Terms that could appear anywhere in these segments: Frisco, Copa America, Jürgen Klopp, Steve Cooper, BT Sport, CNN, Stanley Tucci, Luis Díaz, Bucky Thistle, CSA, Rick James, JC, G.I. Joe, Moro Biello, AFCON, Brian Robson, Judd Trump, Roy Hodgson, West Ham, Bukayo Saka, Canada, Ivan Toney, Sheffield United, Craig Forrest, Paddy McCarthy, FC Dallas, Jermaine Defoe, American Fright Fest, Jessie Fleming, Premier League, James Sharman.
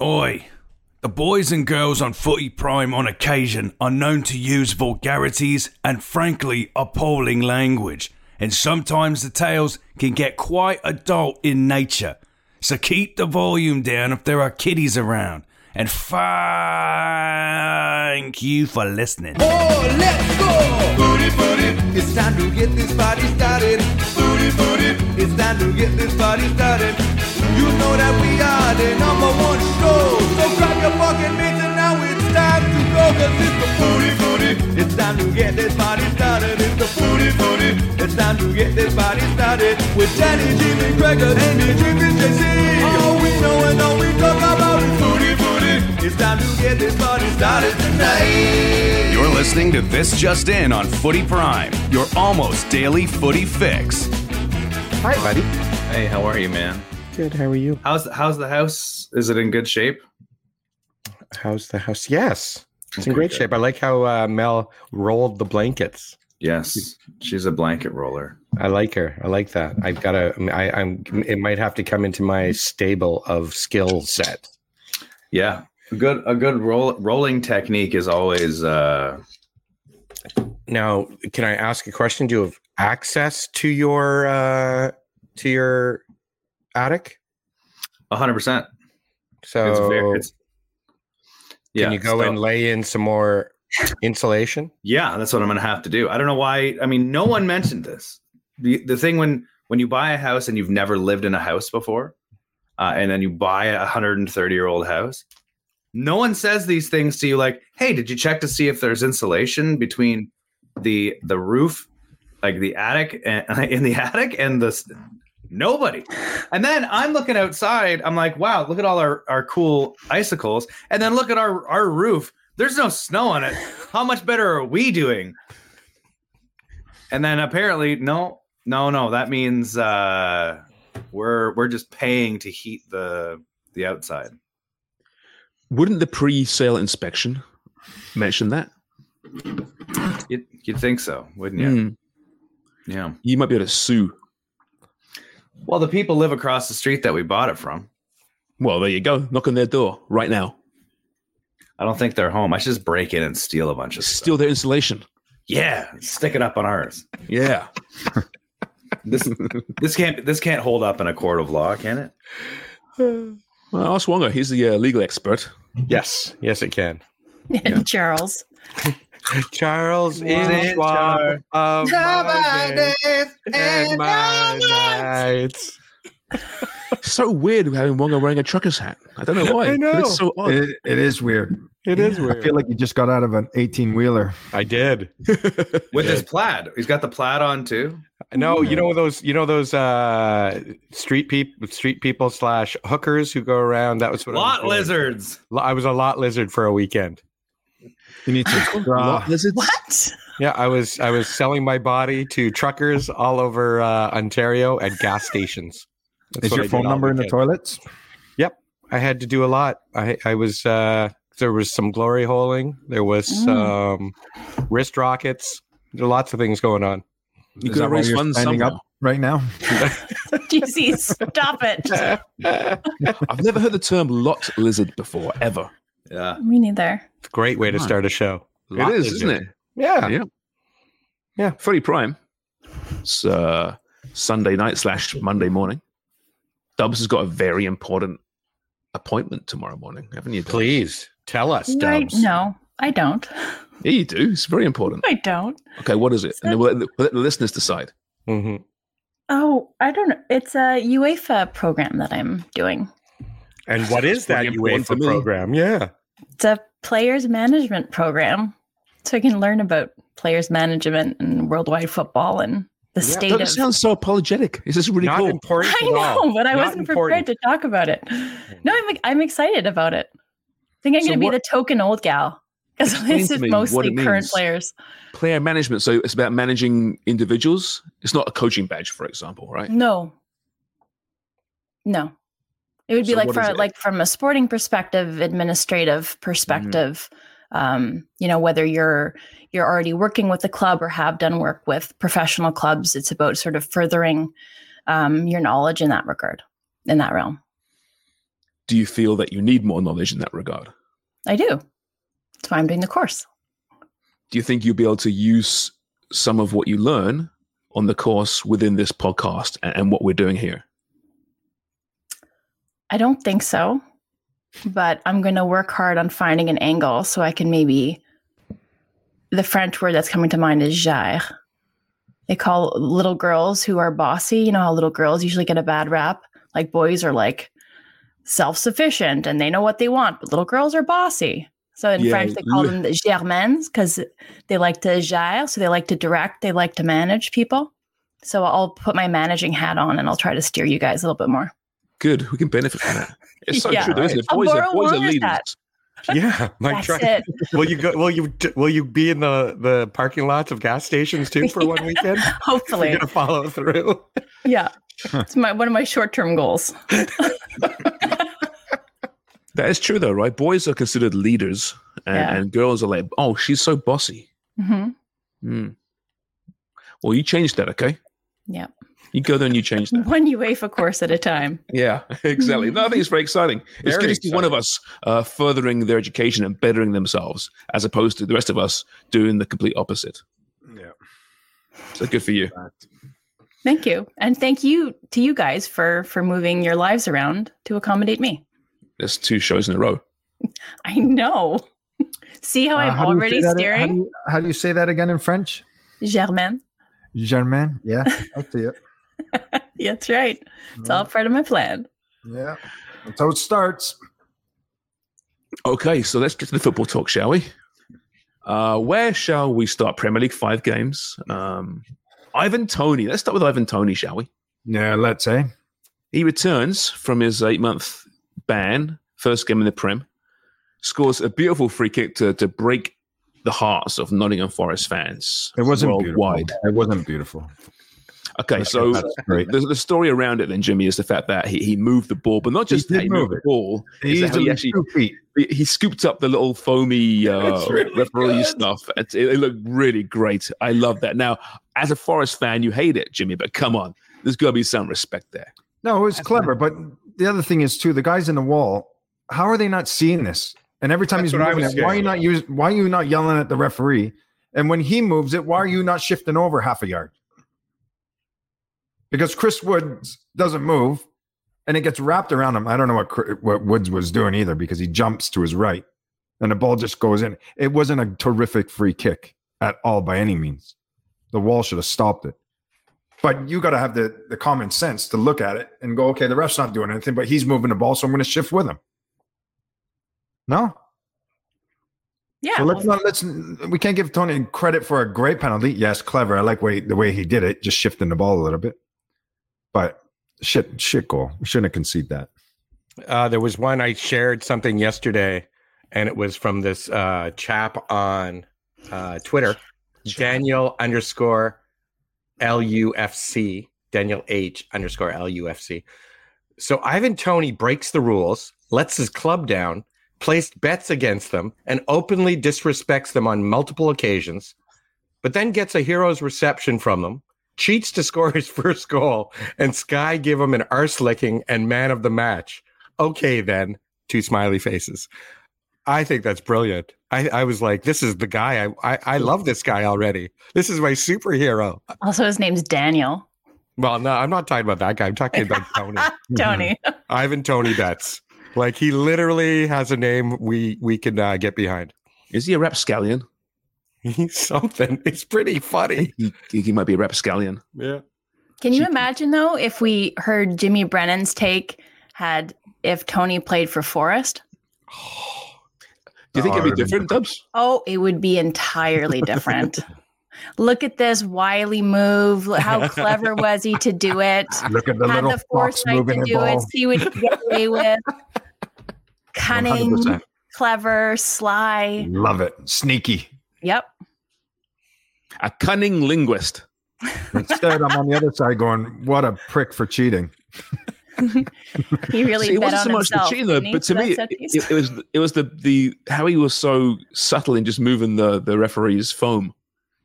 Oi, the boys and girls on Footy Prime on occasion are known to use vulgarities and frankly appalling language. And sometimes the tales can get quite adult in nature. So keep the volume down if there are kiddies around. And thank you for listening. Oh, let's go! Booty, booty, it's time to get this party started. Booty, booty, it's time to get this party started. You know that we are the number one show. So grab your fucking mitts and now it's time to go. Cause it's the booty, booty, it's time to get this party started. It's the booty, booty, it's time to get this party started. With Danny, Jimmy, Gregor, Andy, Jimmy, JC. All we know and all we talk about is booty, booty. It's time to get this party started tonight. You're listening to This Just In on Footy Prime, your almost daily footy fix. Hi, buddy. Hey, how are you, man? Good. How are you? How's the house? Is it in good shape? How's the house? Yes, it's in great shape. I like how Mel rolled the blankets. Yes, she's a blanket roller. I like her. I like that. I've got a. I'm. It might have to come into my stable of skill set. Yeah, a good rolling technique is always. Now, can I ask a question? Do you have access to your attic? 100%. So can you go and lay in some more insulation? Yeah, that's what I'm going to have to do. I don't know why. I mean, no one mentioned this. The thing when you buy a house and you've never lived in a house before, and then you buy a 130-year-old house, no one says these things to you like, hey, did you check to see if there's insulation between the roof, like the attic and the... Nobody. And then I'm looking outside. I'm like, wow, look at all our cool icicles. And then look at our roof. There's no snow on it. How much better are we doing? And then apparently, no. That means we're just paying to heat the outside. Wouldn't the pre-sale inspection mention that? You'd think so, wouldn't you? Mm. Yeah. You might be able to sue. Well, the people live across the street that we bought it from. Well, there you go. Knock on their door right now. I don't think they're home. I should just break in and steal a bunch of stuff. Steal their insulation. Yeah. Stick it up on ours. Yeah. This can't hold up in a court of law, can it? Well, ask Wongo. He's the legal expert. Yes. Yes, it can. Yeah. Charles is one of my days and my nights. So weird having Wongo wearing a trucker's hat. I don't know why. I know. It's so odd. It is weird. It is weird. I feel like you just got out of an 18-wheeler. I did. With his plaid. He's got the plaid on too. No, you know those street people / hookers who go around. That was what lot I was lizards. I was a lot lizard for a weekend. You need to draw. What? Yeah, I was selling my body to truckers all over Ontario at gas stations. Is your phone number in the toilets? Yep, I had to do a lot. I was there was some glory holing. There was some wrist rockets. There are lots of things going on. You could raise funds up right now. Jesus, stop it! I've never heard the term "lot lizard" before, ever. Yeah, me neither. It's a great way to start a show. It is, isn't it? Yeah. Footy Prime. It's Sunday night / Monday morning. Dubs has got a very important appointment tomorrow morning, haven't you, Dubs? Please tell us, Dubs. No, I don't. Yeah, you do. It's very important. I don't. Okay, what is it? And then we'll let the listeners decide. Mm-hmm. Oh, I don't know. It's a UEFA program that I'm doing. And what is that UEFA program? Yeah. It's a players management program. So I can learn about players management and worldwide football and the state of... That sounds so apologetic. This is really not cool. Important I know, but I not wasn't important. Prepared to talk about it. No, I'm excited about it. I think I'm going to be the token old gal. Because this is mostly current players. Player management. So it's about managing individuals. It's not a coaching badge, for example, right? No. It would be from a sporting perspective, administrative perspective. Mm-hmm. Whether you're already working with the club or have done work with professional clubs, it's about sort of furthering your knowledge in that regard, in that realm. Do you feel that you need more knowledge in that regard? I do. That's why I'm doing the course. Do you think you'll be able to use some of what you learn on the course within this podcast and what we're doing here? I don't think so, but I'm going to work hard on finding an angle so I can maybe... The French word that's coming to mind is "gère." They call little girls who are bossy, you know how little girls usually get a bad rap? Like boys are like self-sufficient and they know what they want, but little girls are bossy. So in French, they call them the germaines because they like to gère, so they like to direct, they like to manage people. So I'll put my managing hat on and I'll try to steer you guys a little bit more. Good. We can benefit from that. It's so true, isn't it? Boys are leaders. Yeah. Like it. Will you be in the parking lots of gas stations too for one weekend? Hopefully. You're going to follow through. Yeah. It's one of my short-term goals. That is true, though, right? Boys are considered leaders, and girls are like, "Oh, she's so bossy." Mm-hmm. Mm. Well, you change that, okay? Yeah. You go there and you change that. One UEFA course at a time. Yeah, exactly. No, I think it's very exciting. It's good to see one of us furthering their education and bettering themselves, as opposed to the rest of us doing the complete opposite. Yeah. So good for you. Thank you, and thank you to you guys for moving your lives around to accommodate me. There's 2 shows in a row. I know. See how I'm already steering? How do you say that again in French? Germain. Germain, yeah. I see it. Yeah, that's right. It's all part of my plan. Yeah. That's how it starts. Okay, so let's get to the football talk, shall we? Where shall we start? Premier League 5 games. Ivan Toney. Let's start with Ivan Toney, shall we? Yeah, let's say. He returns from his 8-month... ban, first game in the Prem, scores a beautiful free kick to break the hearts of Nottingham Forest fans. It wasn't worldwide. Beautiful. It wasn't beautiful. Okay, so the story around it then, Jimmy, is the fact that he moved the ball, but not just that he moved the ball. He scooped up the little foamy really referee stuff. It looked really great. I love that. Now, as a Forest fan, you hate it, Jimmy, but come on. There's got to be some respect there. No, it was clever, but... The other thing is too, the guys in the wall, how are they not seeing this? And every time he's moving it, why are you not yelling at the referee? And when he moves it, why are you not shifting over half a yard? Because Chris Woods doesn't move and it gets wrapped around him. I don't know what Woods was doing either because he jumps to his right and the ball just goes in. It wasn't a terrific free kick at all by any means. The wall should have stopped it. But you got to have the common sense to look at it and go, okay, the ref's not doing anything, but he's moving the ball, so I'm going to shift with him. No? Yeah. So we can't give Toney credit for a great penalty. Yes, clever. I like the way he did it, just shifting the ball a little bit. But shit goal. We shouldn't have conceded that. There was one I shared something yesterday, and it was from this chap on Twitter, Daniel _ LUFC, Daniel H _ LUFC. So Ivan Toney breaks the rules, lets his club down, placed bets against them, and openly disrespects them on multiple occasions, but then gets a hero's reception from them, cheats to score his first goal, and Sky give him an arse-licking and man of the match. Okay, then, 2 smiley faces. I think that's brilliant. I was like, this is the guy. I love this guy already. This is my superhero. Also, his name's Daniel. Well, no, I'm not talking about that guy. I'm talking about Toney. Toney. Ivan Toney Betts. Like, he literally has a name we can get behind. Is he a rapscallion? He's something. It's pretty funny. He might be a rapscallion. Yeah. Can you imagine, though, if we heard Jimmy Brennan's take had if Toney played for Forrest? Do you think it'd be different, Dubs? Oh, it would be entirely different. Look at this wily move. How clever was he to do it? Look at the had little fox moving the ball. See what he could get away with. Cunning, 100%. Clever, sly. Love it. Sneaky. Yep. A cunning linguist. Instead, I'm on the other side going, what a prick for cheating. He really so he bet wasn't on so much himself, the cheater, but to me, it was the how he was so subtle in just moving the referee's foam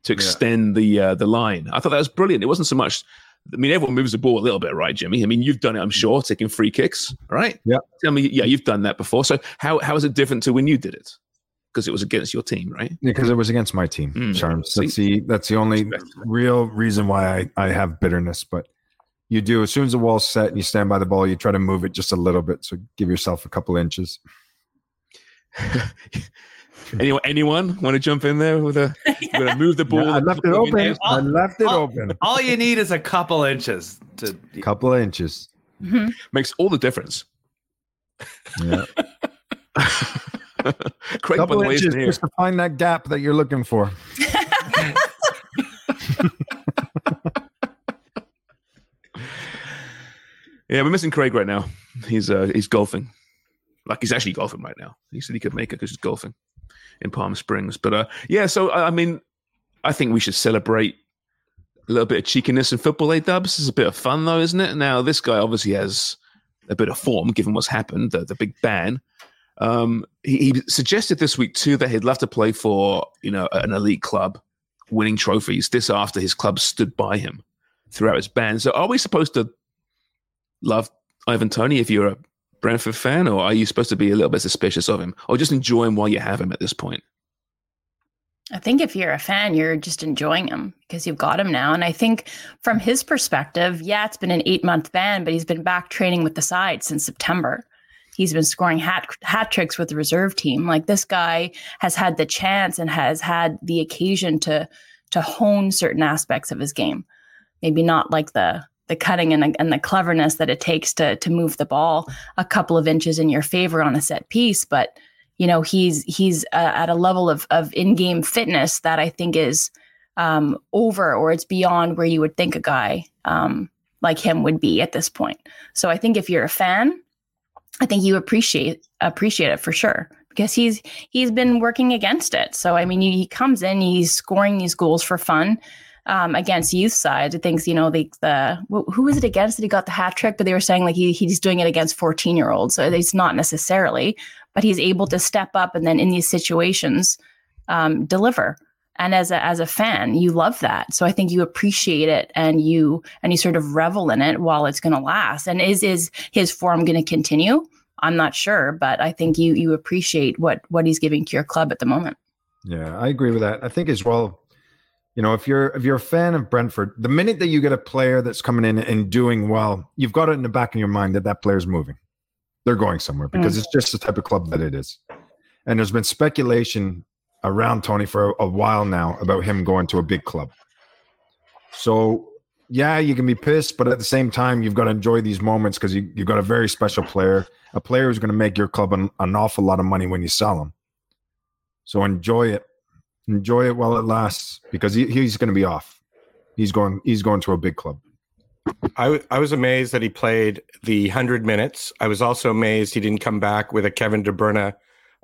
to extend the line. I thought that was brilliant. It wasn't so much. I mean, everyone moves the ball a little bit, right, Jimmy? I mean, you've done it, I'm sure, taking free kicks, right? Yeah. Tell me, yeah, you've done that before. So how is it different to when you did it? Because it was against your team, right? Because it was against my team, Charms. That's the only real reason why I have bitterness, but. You do. As soon as the wall's set and you stand by the ball, you try to move it just a little bit. So give yourself a couple inches. Anyone want to jump in there with a going to move the ball? No, I left it open. I left it open. All you need is a couple inches. Mm-hmm. Makes all the difference. Yeah. Craig, couple by the way, inches just to find that gap that you're looking for. Yeah, we're missing Craig right now. He's golfing. Like, he's actually golfing right now. He said he could make it because he's golfing in Palm Springs. But, yeah, so, I mean, I think we should celebrate a little bit of cheekiness in football, Dubs? It's a bit of fun, though, isn't it? Now, this guy obviously has a bit of form, given what's happened, the big ban. He suggested this week, too, that he'd love to play for, an elite club winning trophies. This after his club stood by him throughout his ban. So are we supposed to love Ivan Toney if you're a Brentford fan, or are you supposed to be a little bit suspicious of him, or just enjoy him while you have him at this point? I think if you're a fan, you're just enjoying him because you've got him now. And I think from his perspective, it's been an 8-month ban, but he's been back training with the side since September. He's been scoring hat tricks with the reserve team. Like, this guy has had the chance and has had the occasion to hone certain aspects of his game. Maybe not like the cutting and the cleverness that it takes to move the ball a couple of inches in your favor on a set piece. But, he's at a level of in-game fitness that I think is over, or it's beyond where you would think a guy like him would be at this point. So I think if you're a fan, I think you appreciate it for sure, because he's been working against it. So, I mean, he comes in, he's scoring these goals for fun. Against youth side, it thinks, who was it against that he got the hat trick? But they were saying like he's doing it against 14-year-olds. So it's not necessarily, but he's able to step up and then in these situations deliver. And as a fan, you love that. So I think you appreciate it and you sort of revel in it while it's going to last. And is his form going to continue? I'm not sure, but I think you appreciate what he's giving to your club at the moment. Yeah, I agree with that. I think as well. If you're a fan of Brentford, the minute that you get a player that's coming in and doing well, you've got it in the back of your mind that player's moving. They're going somewhere because it's just the type of club that it is. And there's been speculation around Toney for a while now about him going to a big club. So, yeah, you can be pissed, but at the same time, you've got to enjoy these moments because you've got a very special player, a player who's going to make your club an awful lot of money when you sell him. So enjoy it. Enjoy it while it lasts, because he's going to be off. He's going to a big club. I was amazed that he played the 100 minutes. I was also amazed he didn't come back with a Kevin De Bruyne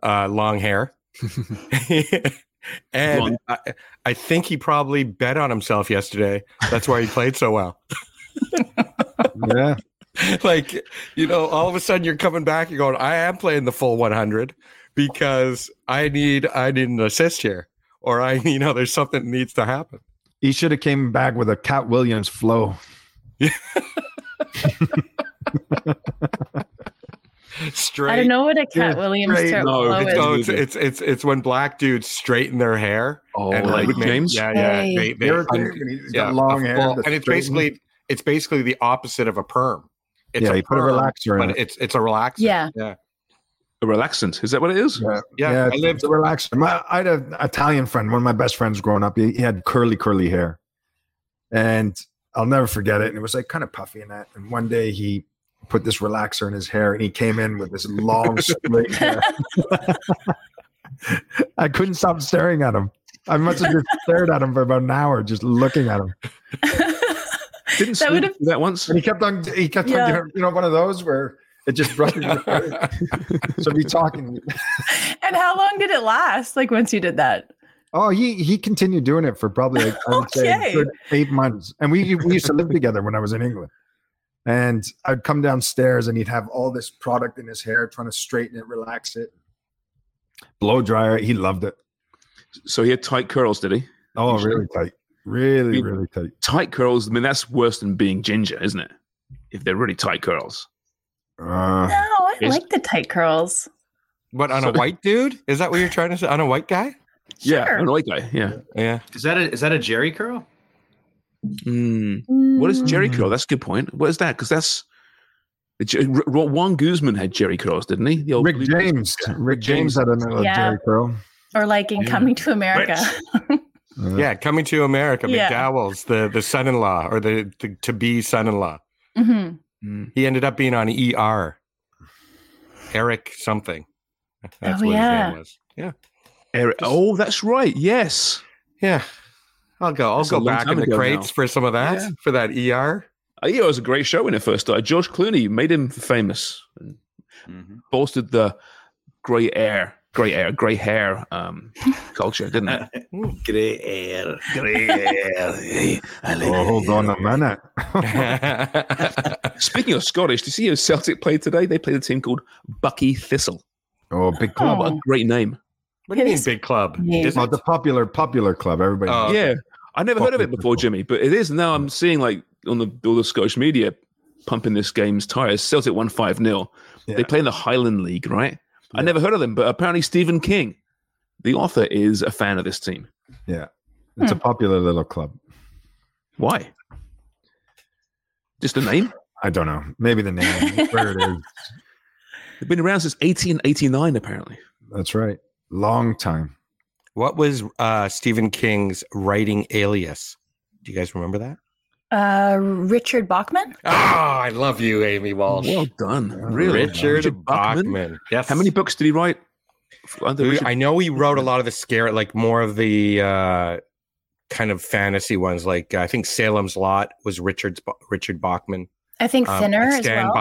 long hair. And I think he probably bet on himself yesterday. That's why he played so well. Yeah. Like, all of a sudden you're coming back, you're going, I am playing the full 100 because I need an assist here. Or there's something needs to happen. He should have came back with a Cat Williams flow. Straight. I don't know what a Cat Williams flow is. No, it's when black dudes straighten their hair. Oh, and like James. Yeah, yeah. They got long hair, and it's basically it's basically the opposite of a perm. It's a perm, put a relaxer in it. It's a relaxant. Yeah. A relaxant. Is that what it is? Yeah. It's a relaxant. I had an Italian friend, one of my best friends growing up. He had curly hair. And I'll never forget it. And it was like kind of puffy and that. And one day he put this relaxer in his hair and he came in with this long straight hair. I couldn't stop staring at him. I must have just stared at him for about an hour, just looking at him. Didn't sleep that once. And he kept on doing, you know, one of those where it just brushes your face. So be talking. And how long did it last? Like once you did that? Oh, he continued doing it for probably like, I would say, a good 8 months. And we used to live together when I was in England. And I'd come downstairs and he'd have all this product in his hair, trying to straighten it, relax it. Blow dryer. He loved it. So he had tight curls, did he? Oh, really tight. Really tight. Tight curls. I mean, that's worse than being ginger, isn't it? If they're really tight curls. No, I like the tight curls. But on a white dude? Is that what you're trying to say? On a white guy? Sure. Yeah, on a white guy. Yeah. Is that a Jerry curl? What is Jerry curl? That's a good point. What is that? Because that's Juan Guzman had Jerry curls, didn't he? The old Rick James. Rick James had another Jerry curl. Or like in Coming to America. Yeah, Coming to America, McDowell's, the son-in-law, or the to-be son-in-law. Mm-hmm. Mm. He ended up being on ER. Eric something. That's what his name was. Yeah. Eric. Oh, that's right. Yes. Yeah. I'll go back in the crates now for some of that, for that ER. ER was a great show when it first started. George Clooney made him famous and bolstered the gray hair culture, didn't it? Gray hair. Hold on a minute. Speaking of Scottish, do you see how Celtic played today? They played a team called Bucky Thistle. Oh, big club. What a great name. What do you mean, big club? Yeah. Oh, the popular club. Everybody knows. Yeah. I never heard of it before, Jimmy, but it is now. I'm seeing like on all the Scottish media pumping this game's tires. Celtic won 5-0. They play in the Highland League, right? Yeah. I never heard of them, but apparently Stephen King, the author, is a fan of this team. Yeah. It's a popular little club. Why? Just the name? I don't know. Maybe the name. Where it is. They've been around since 1889, apparently. That's right. Long time. What was Stephen King's writing alias? Do you guys remember that? Richard Bachman. Oh, I love you, Amy Walsh. Well done. Really? Richard Bachman. Yes. How many books did he write? I know he wrote a lot of the scary, like more of the kind of fantasy ones. Like I think Salem's Lot was Richard Bachman. I think Thinner as well.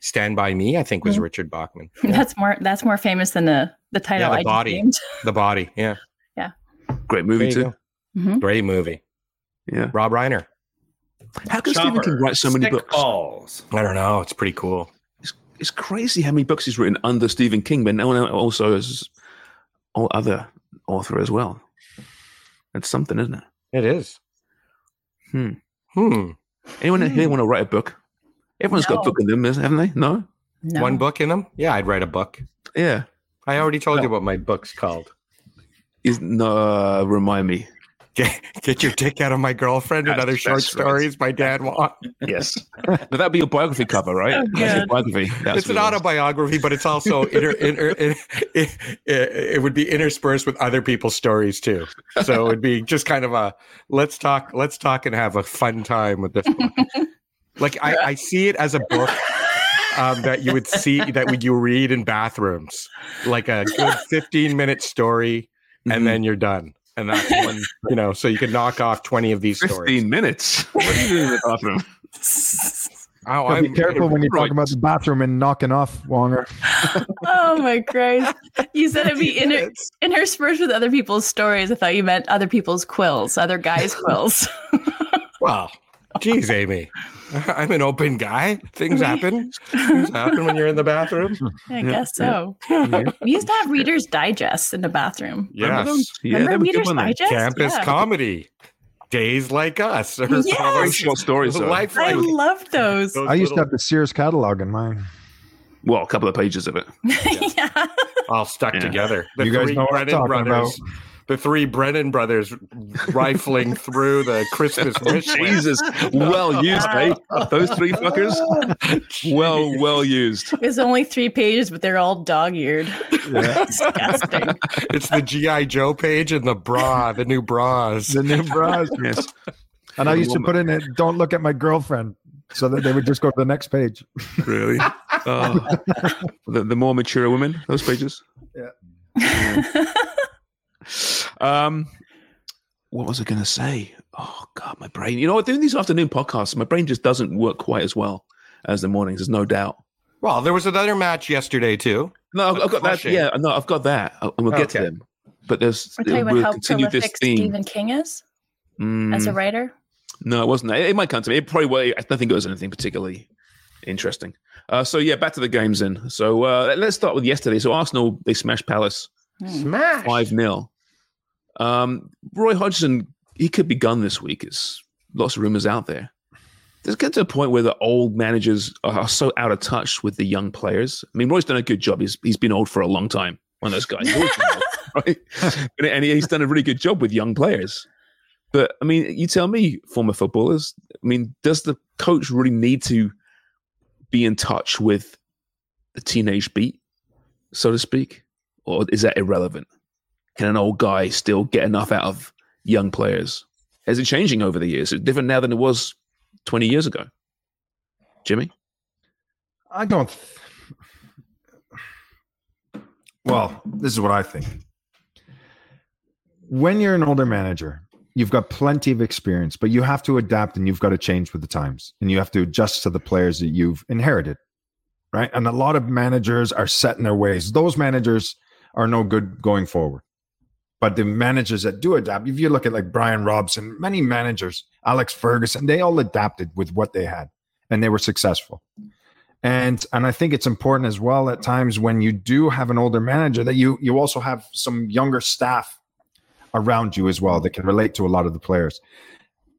Stand by Me. I think was Richard Bachman. Yeah. That's more famous than the title. Yeah, The Body. Yeah. Yeah. Great movie too. Mm-hmm. Great movie. Yeah. Rob Reiner. How can Stephen King write so many books? Balls. I don't know. It's pretty cool. It's crazy how many books he's written under Stephen King, but no one also is all other author as well. That's something, isn't it? It is. Anyone want to write a book? Everyone's got a book in them, haven't they? No? One book in them? Yeah, I'd write a book. Yeah. I already told you what my book's called. Remind me. Get your dick out of my girlfriend and other short stories my dad wants. Yes. That'd be your biography cover, right? Oh, that's your biography. It's an autobiography, but it's also it would be interspersed with other people's stories too. So it would be just kind of a let's talk and have a fun time with this book. Like I see it as a book. That you would see you read in bathrooms, like a good 15-minute story, and then you're done. And that's one, you know, so you could knock off 20 of these 15 stories. 15 minutes. What are you doing in the bathroom? Oh, be careful when you talk about the bathroom and knocking off, Wonger. Oh my Christ! You said it'd be interspersed with other people's stories. I thought you meant other people's quills, other guys' quills. Wow, geez, Amy, I'm an open guy. Things happen. Things happen when you're in the bathroom. I guess so. Yeah. We used to have Reader's Digest in the bathroom. Yes. Remember Reader's Digest? Campus comedy. Days Like Us. Short stories. I loved those. I used to have the Sears catalog in mine. Well, a couple of pages of it. All stuck together. You guys know what I'm talking about. the three Brennan brothers rifling through the Christmas wish. Jesus, well used, mate. Those three fuckers, well used. There's only 3 pages, but they're all dog-eared. Yeah. Disgusting. It's the G.I. Joe page and the new bras. The new bras, yes. And I used to put in it, don't look at my girlfriend, so that they would just go to the next page. Really? The more mature women, those pages? Yeah. What was I going to say? Oh, God, my brain. You know, doing these afternoon podcasts, my brain just doesn't work quite as well as the mornings, there's no doubt. Well, there was another match yesterday, too. No, I've got that. Yeah, no, I've got that. And we'll get to them. But there's... We're talking about how prolific Stephen King is as a writer? No, it wasn't. It might come to me. It probably... I don't think it was anything particularly interesting. So, back to the games then. So, let's start with yesterday. So, Arsenal, they smashed Palace. Smash! 5-0. Roy Hodgson, he could be gone this week. It's lots of rumors out there. There's getting to a point where the old managers are so out of touch with the young players. I mean, Roy's done a good job. He's been old for a long time, one of those guys. Right? And he's done a really good job with young players. But, I mean, you tell me, former footballers, I mean, does the coach really need to be in touch with the teenage beat, so to speak? Or is that irrelevant? Can an old guy still get enough out of young players? Is it changing over the years? Is it different now than it was 20 years ago? Jimmy? I don't... Well, this is what I think. When you're an older manager, you've got plenty of experience, but you have to adapt and you've got to change with the times. And you have to adjust to the players that you've inherited, right? And a lot of managers are set in their ways. Those managers are no good going forward. But the managers that do adapt, if you look at like Brian Robson, many managers, Alex Ferguson, they all adapted with what they had and they were successful. And I think it's important as well at times when you do have an older manager that you also have some younger staff around you as well that can relate to a lot of the players.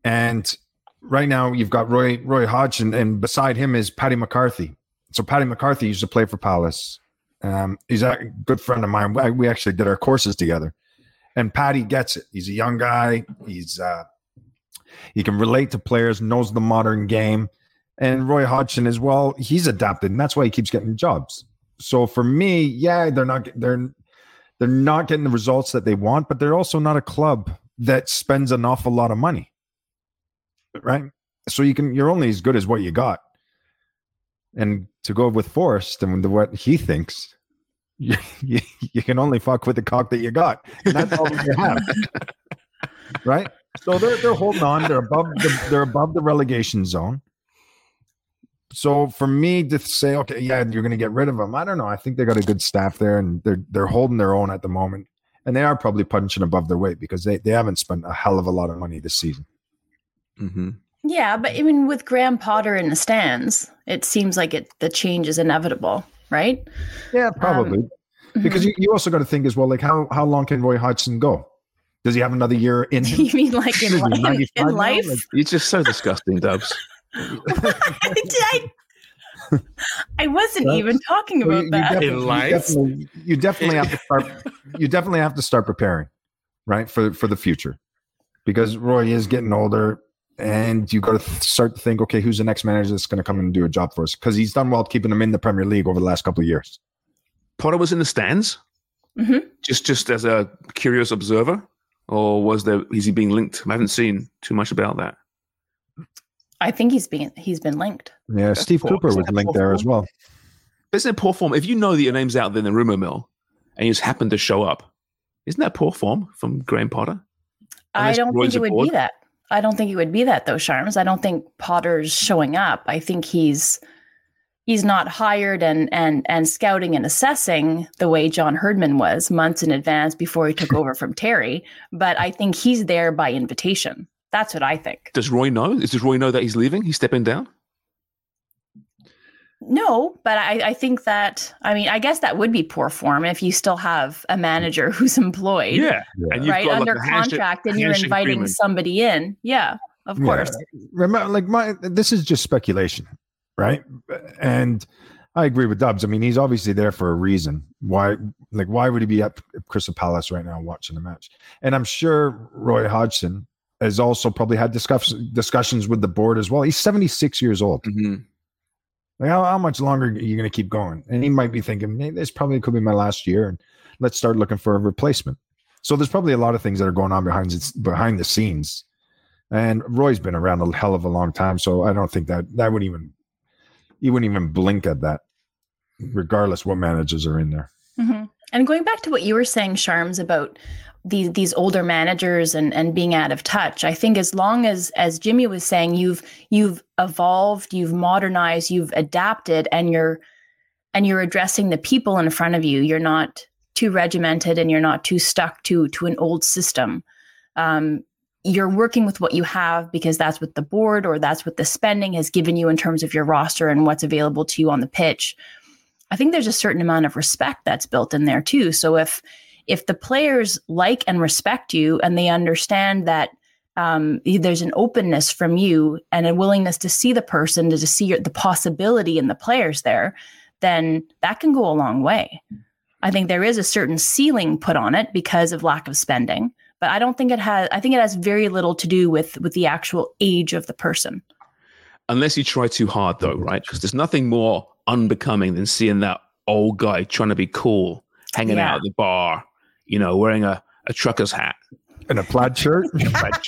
And right now you've got Roy Hodgson and beside him is Paddy McCarthy. So Paddy McCarthy used to play for Palace. He's a good friend of mine. We actually did our courses together. And Paddy gets it. He's a young guy. He's he can relate to players, knows the modern game. And Roy Hodgson as well, he's adapted, and that's why he keeps getting jobs. So for me, they're not getting the results that they want, but they're also not a club that spends an awful lot of money, right? So you're only as good as what you got. And to go with Forrest and what he thinks, you can only fuck with the cock that you got. And that's all you have, right? So they're holding on. They're above the relegation zone. So for me to say, okay, yeah, you're going to get rid of them. I don't know. I think they got a good staff there, and they're holding their own at the moment, and they are probably punching above their weight because they haven't spent a hell of a lot of money this season. Mm-hmm. Yeah, but I mean, with Graham Potter in the stands, it seems like the change is inevitable, right? Yeah, probably. Because you also got to think as well, like how long can Roy Hodgson go? Does he have another year in him? You mean like in life? Like, it's just so disgusting, Dubs. I wasn't even talking about that. In life, you definitely have to start preparing, right, for the future, because Roy is getting older, and you got to start to think, okay, who's the next manager that's going to come and do a job for us? Because he's done well keeping them in the Premier League over the last couple of years. Potter was in the stands, just as a curious observer, or is he being linked? I haven't seen too much about that. I think he's been linked. Yeah, Steve Cooper was linked there as well. Isn't it poor form? If you know that your name's out there in the rumor mill and you just happen to show up, isn't that poor form from Graham Potter? Unless I don't Roy's think it aboard. Would be that. I don't think it would be that though, Sharms. I don't think Potter's showing up. I think he's not hired and scouting and assessing the way John Herdman was months in advance before he took over from Terry. But I think he's there by invitation. That's what I think. Does Roy know? Does Roy know that he's leaving? He's stepping down? No, but I think that, I mean, I guess that would be poor form if you still have a manager who's employed, and right, under like contract, and you're inviting somebody in. Yeah, of course. Remember, this is just speculation, right? And I agree with Dubs. I mean, he's obviously there for a reason. Why would he be at Crystal Palace right now watching the match? And I'm sure Roy Hodgson has also probably had discussions with the board as well. He's 76 years old. Mm-hmm. How much longer are you going to keep going? And he might be thinking, hey, this probably could be my last year, and let's start looking for a replacement. So there's probably a lot of things that are going on behind the scenes. And Roy's been around a hell of a long time, so I don't think that would even – he wouldn't even blink at that, regardless what managers are in there. Mm-hmm. And going back to what you were saying, Sharms, about these older managers and being out of touch, I think as long as Jimmy was saying, you've evolved, you've modernized, you've adapted, and you're addressing the people in front of you. You're not too regimented and you're not too stuck to an old system. You're working with what you have because that's what the board or that's what the spending has given you in terms of your roster and what's available to you on the pitch. I think there's a certain amount of respect that's built in there too. So if the players like and respect you and they understand that there's an openness from you and a willingness to see the person, to see the possibility in the players there, then that can go a long way. I think there is a certain ceiling put on it because of lack of spending, but I think it has very little to do with the actual age of the person. Unless you try too hard though, right? Because there's nothing more unbecoming than seeing that old guy trying to be cool, hanging out at the bar, wearing a trucker's hat. And a plaid shirt? Yes, right.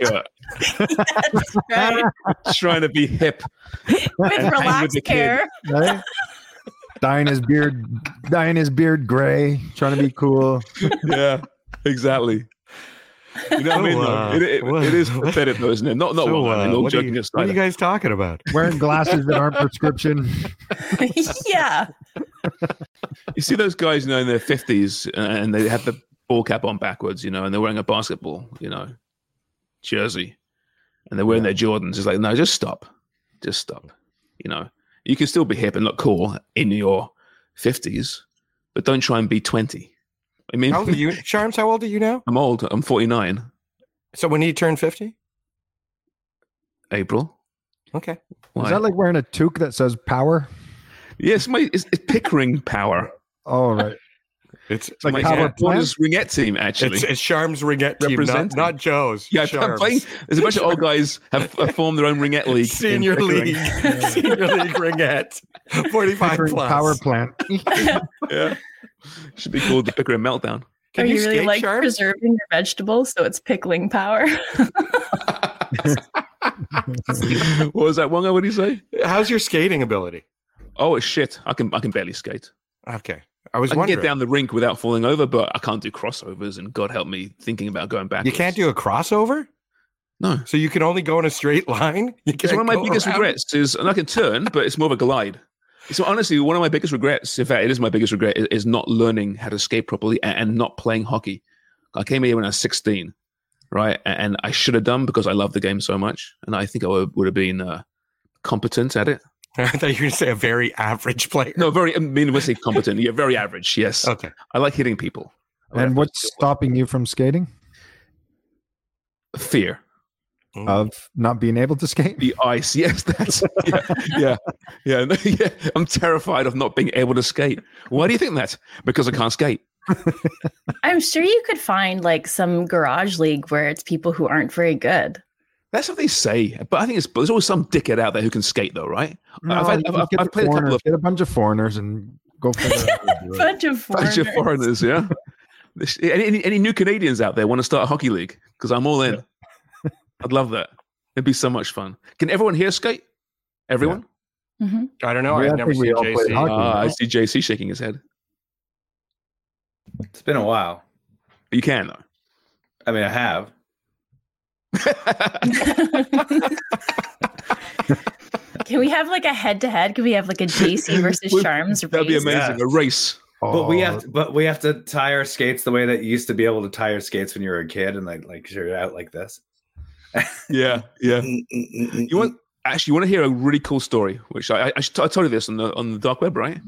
Trying to be hip. With relaxed hair. Right? Dyeing his beard gray, trying to be cool. Yeah, exactly. You know what I mean? It is pathetic though, isn't it? What are you guys talking about? Wearing glasses that aren't prescription. Yeah. You see those guys, in their 50s and they have the ball cap on backwards, and they're wearing a basketball, jersey. And they're wearing their Jordans. It's like, no, just stop. Just stop. You can still be hip and look cool in your 50s, but don't try and be 20. I mean, how old are you, Sharms? How old are you now? I'm old. I'm 49. So when do you turn 50? April. Okay. Why? Is that like wearing a toque that says power? Yes, it's Pickering power. Oh, right. It's like power players ringette team, actually. It's Sharms' ringette team, not Joe's. Yeah, there's a bunch of old guys have formed their own ringette league. Senior league. Yeah. Senior league ringette. 45 Pickering plus. Power plant. Yeah. Should be called the Pickering Meltdown. Can you really skate, like, Sharms? Preserving your vegetables so it's pickling power? What was that one guy? What did he say? How's your skating ability? Oh, it's shit. I can barely skate. Okay. I can get down the rink without falling over, but I can't do crossovers, and God help me thinking about going backwards. You can't do a crossover? No. So you can only go in a straight line? It's one of my biggest regrets is, and I can turn, but it's more of a glide. So honestly, one of my biggest regrets, in fact, it is my biggest regret, is not learning how to skate properly and not playing hockey. I came here when I was 16, right? And I should have done because I love the game so much. And I think I would have been competent at it. I thought you were going to say a very average player. No, we'll say competent. Yeah, very average, yes. Okay. I like hitting people. And what's stopping you from skating? Fear. Of not being able to skate? The ice, yes. Yeah. I'm terrified of not being able to skate. Why do you think that? Because I can't skate. I'm sure you could find some garage league where it's people who aren't very good. That's what they say, but I think there's always some dickhead out there who can skate, though, right? No, I've played get a bunch of foreigners and go play. Bunch of foreigners, yeah. Any new Canadians out there want to start a hockey league? Because I'm all in. Yeah. I'd love that. It'd be so much fun. Can everyone here skate? Everyone? Yeah. Mm-hmm. I don't know. I've never seen JC. I see JC shaking his head. It's been a while. You can though. I mean, I have. Can we have a head-to-head? Can we have a JC versus Sharms? That'd be amazing. Yeah. A race. Oh. But we have to tie our skates the way that you used to be able to tie your skates when you were a kid, and you're out like this. Yeah. You want to hear a really cool story? Which I told you this on the dark web, right?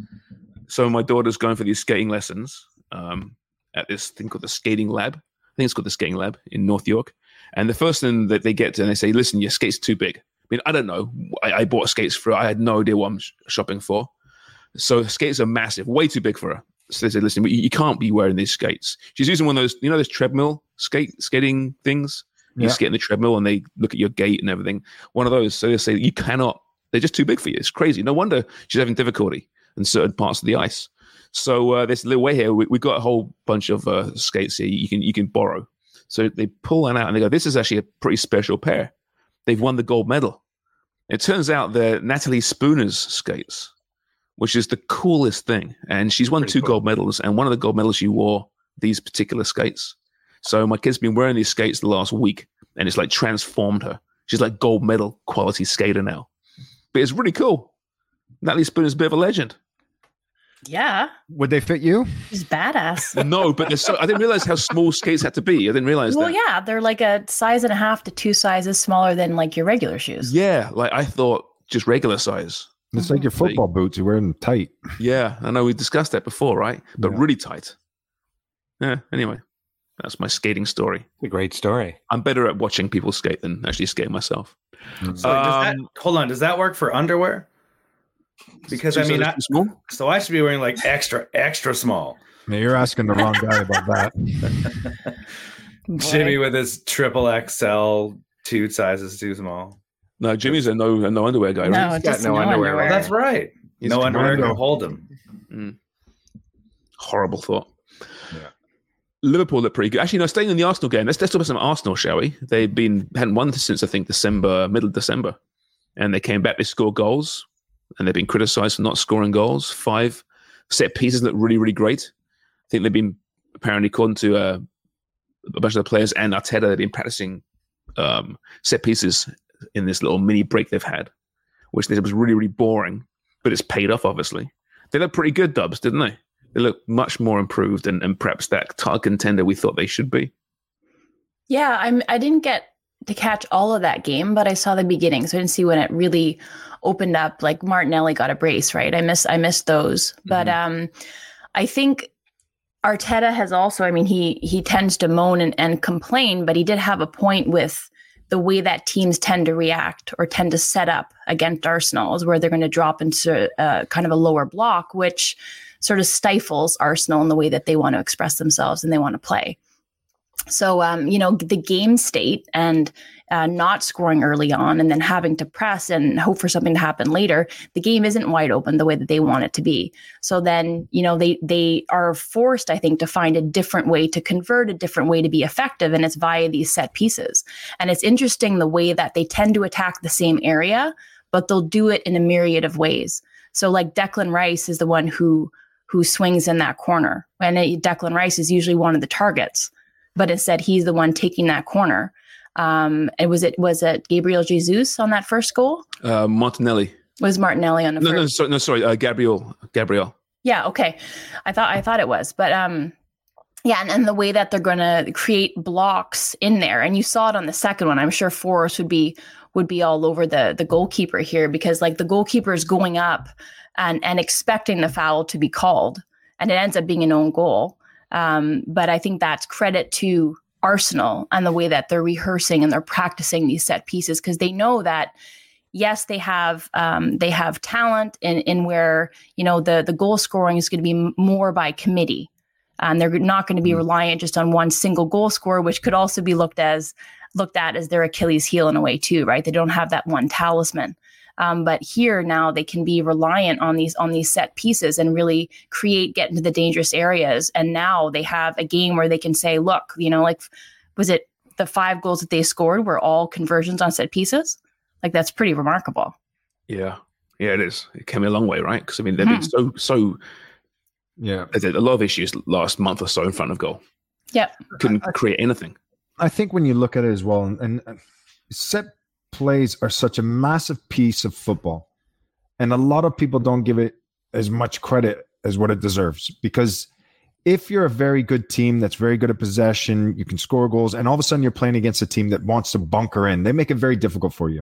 So my daughter's going for these skating lessons at this thing called the Skating Lab. I think it's called the Skating Lab in North York. And the first thing that they get to, and they say, listen, your skate's too big. I mean, I don't know. I bought skates I had no idea what I'm shopping for. So her skates are massive, way too big for her. So they said, listen, you can't be wearing these skates. She's using one of those, you know, those treadmill skating things? You just get in the treadmill and they look at your gait and everything. One of those. So they say, you cannot, they're just too big for you. It's crazy. No wonder she's having difficulty in certain parts of the ice. So this little way here, we've got a whole bunch of skates here you can borrow. So they pull that out and they go, this is actually a pretty special pair. They've won the gold medal. It turns out they're Natalie Spooner's skates, which is the coolest thing. And she's won two gold medals. And one of the gold medals, she wore these particular skates. So my kid's been wearing these skates the last week, and it's like transformed her. She's like gold medal quality skater now. But it's really cool. Natalie Spooner's a bit of a legend. Yeah. Would they fit you? She's badass. No, but I didn't realize how small skates had to be. I didn't realize that. Well, yeah, they're like a size and a half to two sizes smaller than like your regular shoes. Yeah, like I thought just regular size. It's like your football boots. You're wearing them tight. Yeah, I know we discussed that before, right? But really tight. Yeah, anyway. That's my skating story. A great story. I'm better at watching people skate than actually skating myself. Mm-hmm. So does that work for underwear? Because so I should be wearing like extra small. Now you're asking the wrong guy about that. Jimmy with his triple XL, two sizes too small. No, Jimmy's a no underwear guy. No, right? He's got no underwear. Well, that's right. He's no underwear to hold him. Mm. Horrible thought. Yeah. Liverpool look pretty good. Actually, no, staying in the Arsenal game, let's talk about some Arsenal, shall we? They've hadn't won since, I think, middle of December. And they came back, they scored goals, and they've been criticised for not scoring goals. 5 set pieces look really, really great. I think they've been, apparently, according to a bunch of the players and Arteta, they've been practising set pieces in this little mini break they've had, which they said was really, really boring, but it's paid off, obviously. They looked pretty good, Dubs, didn't they? They look much more improved and perhaps that title contender we thought they should be. Yeah, I didn't get to catch all of that game, but I saw the beginning, so I didn't see when it really opened up. Like Martinelli got a brace, right? I missed those, but I think Arteta has also. I mean, he tends to moan and complain, but he did have a point with the way that teams tend to react or tend to set up against Arsenal is where they're going to drop into kind of a lower block, which sort of stifles Arsenal in the way that they want to express themselves and they want to play. So, the game state and not scoring early on and then having to press and hope for something to happen later, the game isn't wide open the way that they want it to be. So then, they are forced, I think, to find a different way to convert, a different way to be effective, and it's via these set pieces. And it's interesting the way that they tend to attack the same area, but they'll do it in a myriad of ways. So like Declan Rice is the one who swings in that corner. And Declan Rice is usually one of the targets, but instead he's the one taking that corner. Was it Gabriel Jesus on that first goal? Martinelli. Was Martinelli on the first? No, sorry. Gabriel. Yeah. Okay. I thought it was, but yeah. And the way that they're going to create blocks in there, and you saw it on the second one, I'm sure Forrest would be all over the goalkeeper here, because like the goalkeeper is going up and expecting the foul to be called, and it ends up being an own goal. But I think that's credit to Arsenal and the way that they're rehearsing and they're practicing these set pieces, because they know that, yes, they have talent in where, the goal scoring is going to be more by committee. And they're not going to be reliant just on one single goal scorer, which could also be looked at as their Achilles heel in a way too, right? They don't have that one talisman. But here now they can be reliant on these set pieces and really get into the dangerous areas. And now they have a game where they can say, look, like, was it the 5 goals that they scored were all conversions on set pieces? Like, that's pretty remarkable. Yeah. Yeah, it is. It came a long way, right? Because, I mean, they've been so yeah, a lot of issues last month or so in front of goal. Yeah. Couldn't create anything. I think when you look at it as well, and set plays are such a massive piece of football, and a lot of people don't give it as much credit as what it deserves, because if you're a very good team that's very good at possession, you can score goals, and all of a sudden you're playing against a team that wants to bunker in. They make it very difficult for you.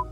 f-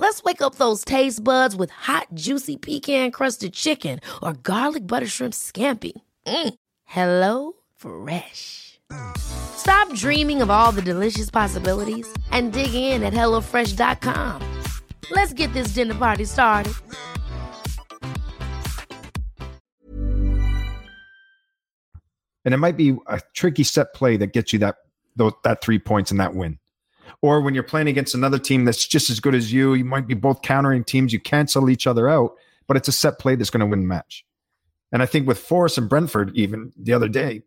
Let's wake up those taste buds with hot, juicy pecan-crusted chicken or garlic butter shrimp scampi. Hello Fresh. Stop dreaming of all the delicious possibilities and dig in at HelloFresh.com. Let's get this dinner party started. And it might be a tricky set play that gets you that 3 points and that win. Or when you're playing against another team that's just as good as you, you might be both countering teams. You cancel each other out, but it's a set play that's going to win the match. And I think with Forrest and Brentford, even the other day,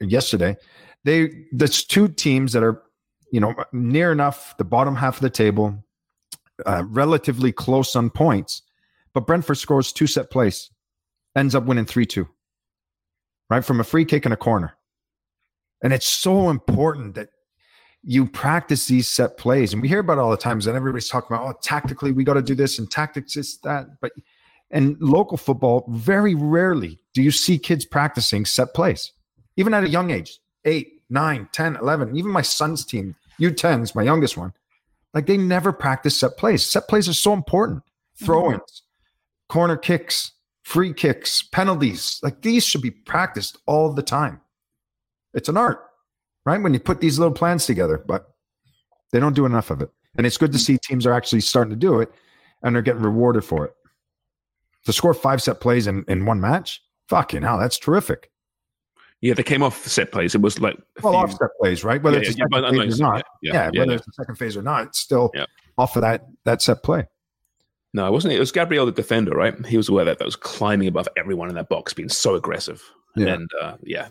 or yesterday, that's two teams that are, near enough the bottom half of the table, relatively close on points. But Brentford scores two set plays, ends up winning 3-2, right, from a free kick and a corner. And it's so important that you practice these set plays. And we hear about all the times that everybody's talking about, tactically, we got to do this, and tactics is that. And local football, very rarely do you see kids practicing set plays, even at a young age, 8, 9, 10, 11. Even my son's team, U10s, my youngest one, like they never practice set plays. Set plays are so important. Throw-ins, corner kicks, free kicks, penalties. Like these should be practiced all the time. It's an art, right, when you put these little plans together, but they don't do enough of it. And it's good to see teams are actually starting to do it, and they're getting rewarded for it. To score 5 set plays in one match, fucking hell, that's terrific. Yeah, they came off set plays. It was like off set plays, right? Whether it's second phase or not, it's the second phase or not, it's still off of that set play. No, it wasn't. It was Gabriel, the defender, right? He was aware that was climbing above everyone in that box, being so aggressive. Yeah. And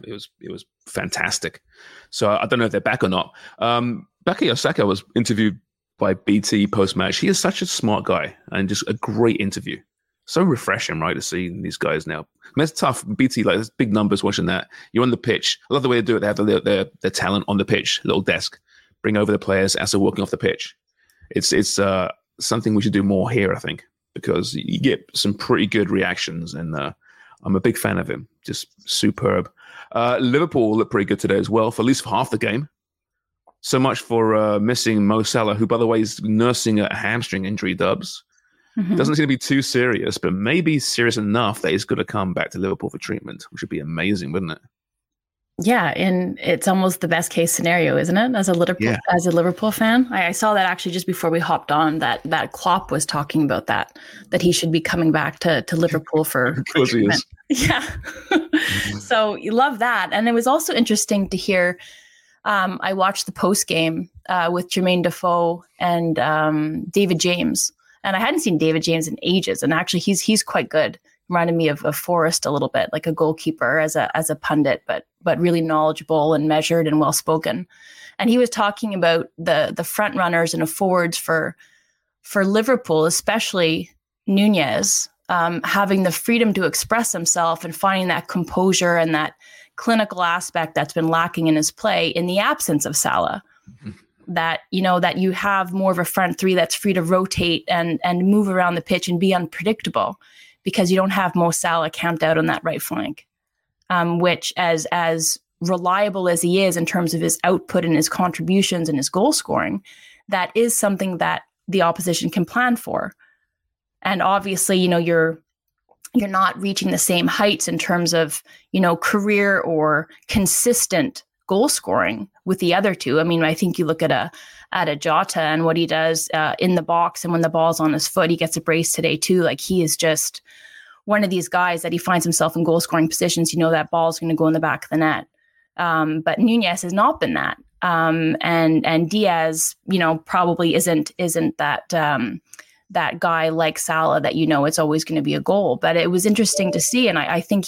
it was fantastic. So I don't know if they're back or not. Bukayo Saka was interviewed by BT post-match. He is such a smart guy and just a great interview. So refreshing, right, to see these guys now. I mean, it's tough. BT, like, there's big numbers watching that. You're on the pitch. I love the way they do it. They have their talent on the pitch, little desk. Bring over the players as they're walking off the pitch. It's something we should do more here, I think, because you get some pretty good reactions, and I'm a big fan of him. Just superb. Liverpool looked pretty good today as well, for at least half the game. So much for missing Mo Salah, who, by the way, is nursing a hamstring injury, Dubs. Mm-hmm. Doesn't seem to be too serious, but maybe serious enough that he's going to come back to Liverpool for treatment, which would be amazing, wouldn't it? Yeah, and it's almost the best case scenario, isn't it? As a Liverpool fan, I saw that actually just before we hopped on that Klopp was talking about that he should be coming back to Liverpool for treatment. Yeah, so you love that, and it was also interesting to hear. I watched the post game with Jermaine Defoe and David James, and I hadn't seen David James in ages, and actually he's quite good. Reminded me of Forrest a little bit, like a goalkeeper as a pundit, but really knowledgeable and measured and well spoken. And he was talking about the front runners and the forwards for Liverpool, especially Nunez, having the freedom to express himself and finding that composure and that clinical aspect that's been lacking in his play in the absence of Salah. Mm-hmm. That you have more of a front three that's free to rotate and move around the pitch and be unpredictable, because you don't have Mo Salah camped out on that right flank, which, as reliable as he is in terms of his output and his contributions and his goal scoring, that is something that the opposition can plan for. And obviously, you're not reaching the same heights in terms of, career or consistent goal scoring with the other two. I mean, I think you look at a Jota and what he does in the box, and when the ball's on his foot, he gets a brace today too. Like, he is just one of these guys that he finds himself in goal scoring positions. That ball's going to go in the back of the net. But Nunez has not been that. And Diaz, probably isn't that guy like Salah that, it's always going to be a goal. But it was interesting to see. And I think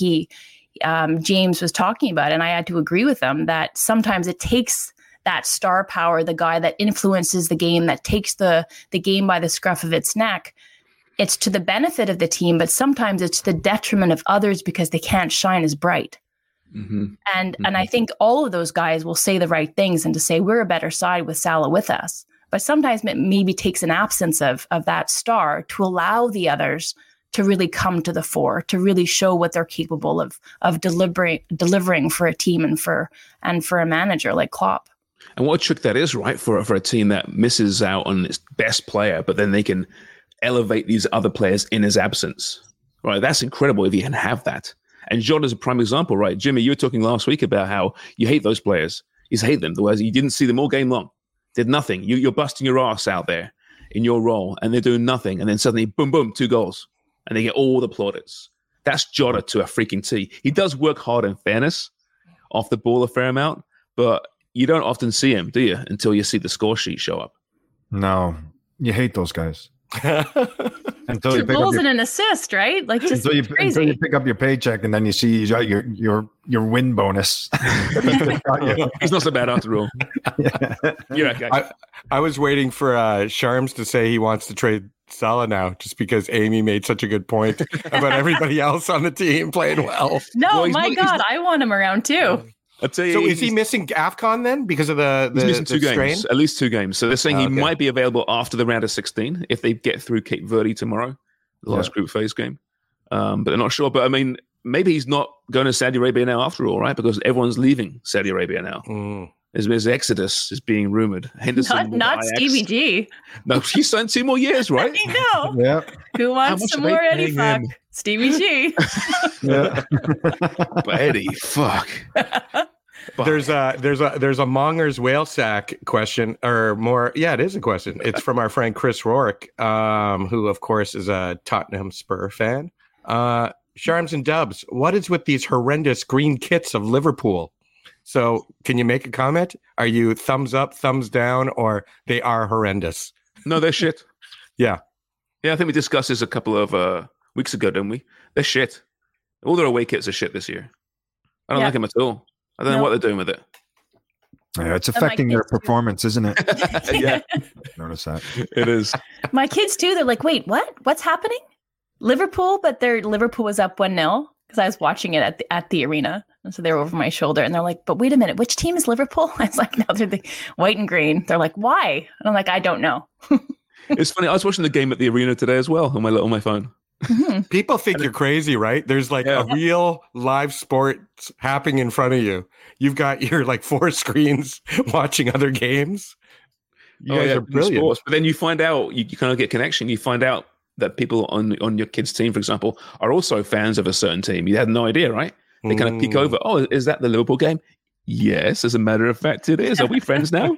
James was talking about it, and I had to agree with him that sometimes it takes that star power, the guy that influences the game, that takes the game by the scruff of its neck, it's to the benefit of the team, but sometimes it's to the detriment of others because they can't shine as bright. Mm-hmm. And I think all of those guys will say the right things and to say we're a better side with Salah with us. But sometimes it maybe takes an absence of that star to allow the others to really come to the fore, to really show what they're capable of delivering for a team and for a manager like Klopp. And what a trick that is, right, for a team that misses out on its best player, but then they can elevate these other players in his absence. Right, that's incredible if you can have that. And Jordan is a prime example, right? Jimmy, you were talking last week about how you hate those players. You just hate them. Whereas you didn't see them all game long. Did nothing. You're busting your ass out there in your role, and they're doing nothing. And then suddenly, boom, boom, 2 goals. And they get all the plaudits. That's Jota to a freaking T. He does work hard, in fairness, off the ball a fair amount, but you don't often see him, do you? Until you see the score sheet show up. No, you hate those guys. Until 2 goals and an assist, right? Like just crazy. Until you pick up your paycheck and then you see your win bonus. He's not so bad after all. Yeah. You're okay. I was waiting for Sharms to say he wants to trade Salah now, just because Amy made such a good point about everybody else on the team playing well. No, well, my God, I want him around too. I'll tell you, so is he missing AFCON then because of the strain? Games, at least 2 games. So they're saying he might be available after the round of 16 if they get through Cape Verde tomorrow, the last group phase game. But they're not sure. But I mean, maybe he's not going to Saudi Arabia now after all, right? Because everyone's leaving Saudi Arabia now. Mm. His exodus is being rumored. Henderson, not Stevie G. No, she's signed 2 more years, right? I know. Yeah. Who wants some more Eddie Fuck? Stevie G. Yeah. But Eddie Fuck. There's a Monger's whale sack question or more. Yeah, it is a question. It's from our friend Chris Rourke, who of course is a Tottenham Spur fan. Sharms and Dubs, what is with these horrendous green kits of Liverpool? So can you make a comment? Are you thumbs up, thumbs down, or they are horrendous? No, they're shit. Yeah. Yeah, I think we discussed this a couple of weeks ago, didn't we? They're shit. All their away kits are shit this year. I don't like them at all. I don't know what they're doing with it. Yeah, it's affecting their performance, isn't it? Yeah. Notice that. It is. My kids, too, they're like, wait, what? What's happening? Liverpool, but Liverpool was up 1-0 because I was watching it at the arena. And so they were over my shoulder and they're like, but wait a minute, which team is Liverpool? I was like, no, they're the white and green. They're like, why? And I'm like, I don't know. It's funny. I was watching the game at the arena today as well on my phone. Mm-hmm. People think you're crazy, right? There's a real live sport happening in front of you. You've got your 4 screens watching other games. You guys are brilliant. Sports. But then you find out, you kind of get connection. You find out that people on your kid's team, for example, are also fans of a certain team. You had no idea, right? They kind of peek over. Oh, is that the Liverpool game? Yes, as a matter of fact, it is. Are we friends now?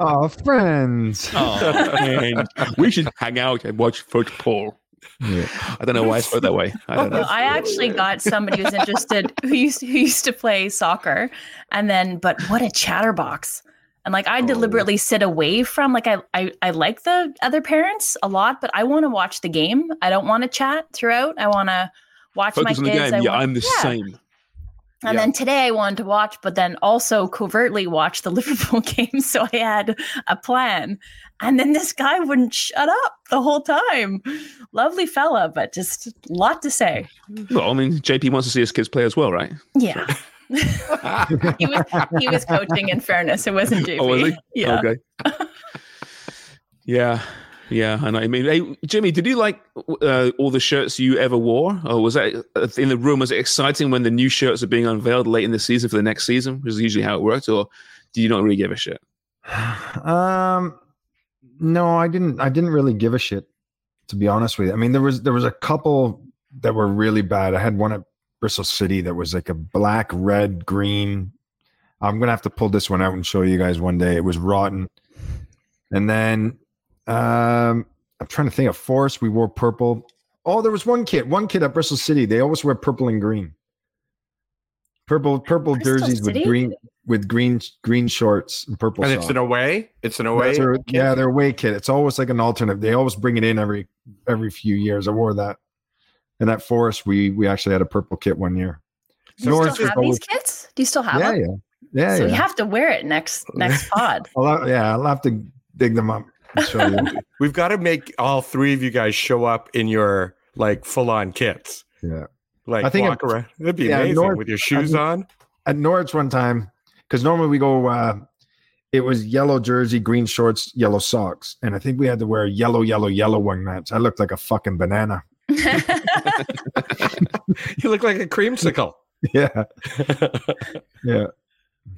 Oh, friends. Oh, we should hang out and watch football. Yeah. I don't know why I spoke that way. I don't know. I actually got somebody who's interested who used to play soccer, but what a chatterbox. And I deliberately sit away from I like the other parents a lot, but I want to watch the game. I don't want to chat throughout. I want to watch focus my kids. I'm the same. And then today I wanted to watch, but then also covertly watch the Liverpool game. So I had a plan. And then this guy wouldn't shut up the whole time. Lovely fella, but just a lot to say. Well, I mean, JP wants to see his kids play as well, right? Yeah. he was coaching, in fairness. It wasn't JP. Oh, was he? Yeah. Okay. Yeah. Yeah, I know. I mean, hey, Jimmy, did you like all the shirts you ever wore? Or was that in the room? Was it exciting when the new shirts are being unveiled late in the season for the next season, which is usually how it worked? Or do you not really give a shit? No, I didn't really give a shit, to be honest with you. I mean, there was a couple that were really bad. I had one at Bristol City that was like a black, red, green. I'm going to have to pull this one out and show you guys one day. It was rotten. And then... I'm trying to think of Forest. We wore purple. Oh, there was one kid at Bristol City. They always wear purple and green. Purple Bristol jerseys City? with green shorts and purple. And socks. It's an away. They're away kid. It's always like an alternative. They always bring it in every few years. I wore that. And at Forest, we actually had a purple kit one year. Do you still have these kits? Do you still have them? Yeah. So you have to wear it next pod. I'll have to dig them up. So we've got to make all three of you guys show up in your like full-on kits. Yeah, like I think walk around. It'd be amazing with your shoes on. At Norwich one time, because normally we go. It was yellow jersey, green shorts, yellow socks, and I think we had to wear yellow, yellow, yellow one match. I looked like a fucking banana. You look like a creamsicle. Yeah. Yeah.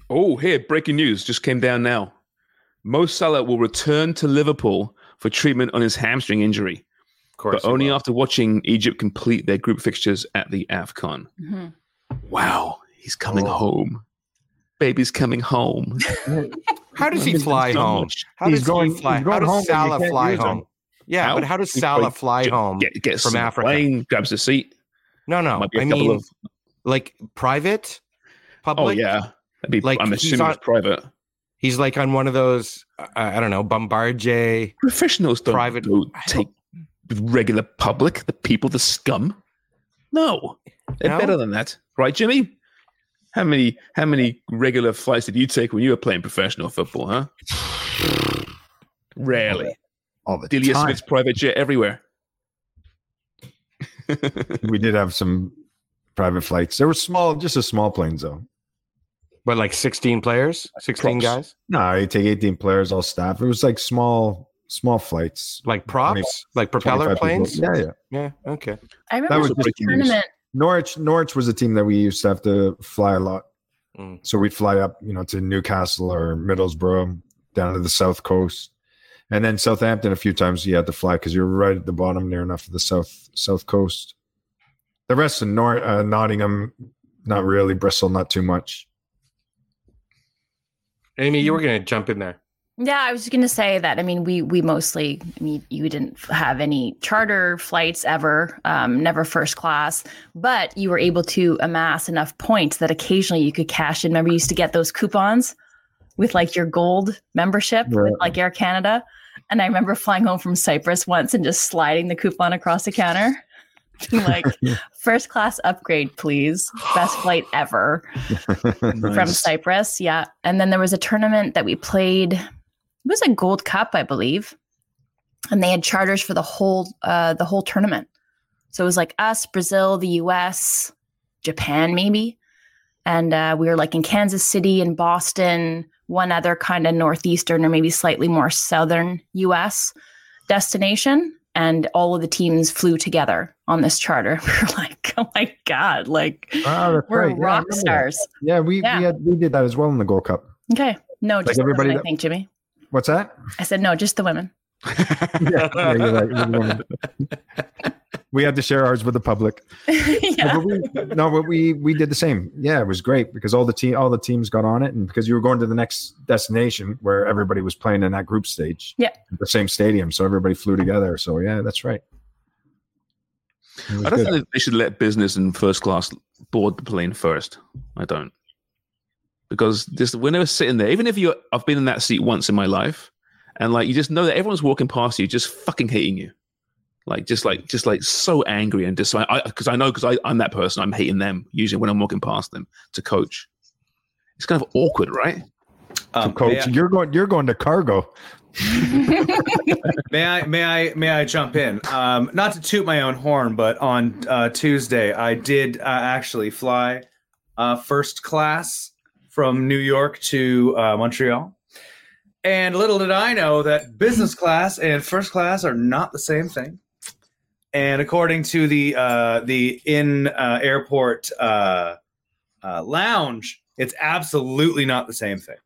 Oh, here, breaking news just came down now. Mo Salah will return to Liverpool for treatment on his hamstring injury, of course, but only after watching Egypt complete their group fixtures at the AFCON. Mm-hmm. Wow, he's coming home. Baby's coming home. How does he fly home? How does he fly? How does Salah fly home? Yeah, but how does Salah fly home from Africa? Plane, grabs a seat. No. I mean, like private, public. Oh yeah, that'd be, like, I'm assuming it's private. He's like on one of those, I don't know, Bombardier. Professionals don't take regular public, the people, the scum. No, they're better than that, right, Jimmy? How many regular flights did you take when you were playing professional football, huh? Rarely. All the Delia time. Smith's private jet everywhere. We did have some private flights. There were small, just a small planes, though. But like 16 players? 16 props. Guys? No, you take 18 players, all staff. It was like small flights. Like props? Like propeller planes? People. Yeah, okay. I remember that was a tournament. Norwich was a team that we used to have to fly a lot. Mm. So we'd fly up, to Newcastle or Middlesbrough, down to the south coast. And then Southampton a few times you had to fly because you were right at the bottom near enough of the south coast. The rest of Nottingham, not really. Bristol, not too much. Amy, you were going to jump in there. Yeah, I was just going to say that, we mostly, you didn't have any charter flights ever, never first class, but you were able to amass enough points that occasionally you could cash in. Remember, you used to get those coupons with like your gold membership with like Air Canada. And I remember flying home from Cyprus once and just sliding the coupon across the counter. Like, first class upgrade, please. Best flight ever. Nice. From Cyprus. Yeah. And then there was a tournament that we played. It was a Gold Cup, I believe, and they had charters for the whole tournament. So it was like us, Brazil, the U.S., Japan, maybe, and we were like in Kansas City and Boston, one other kind of northeastern or maybe slightly more southern U.S. destination, and all of the teams flew together on this charter. We were like, oh my god, we're rock stars. Yeah, we did that as well in the Gold Cup. Okay, no, just everybody. I think Jimmy. What's that? I said, no, just the women. Yeah, you're right. You're the women. We had to share ours with the public. Yeah. But we did the same. Yeah, it was great because all the teams got on it, and because you were going to the next destination where everybody was playing in that group stage. Yeah. The same stadium, so everybody flew together. So yeah, that's right. I don't think that they should let business and first class board the plane first. I don't. Because just whenever sitting there, even if I've been in that seat once in my life, and like you just know that everyone's walking past you, just fucking hating you, like so angry and just because I'm that person, I'm hating them usually when I'm walking past them to coach. It's kind of awkward, right? Coach, you're going to cargo. May I jump in? Not to toot my own horn, but on Tuesday I did actually fly first class from New York to Montreal. And little did I know that business class and first class are not the same thing. And according to the in-airport lounge, it's absolutely not the same thing.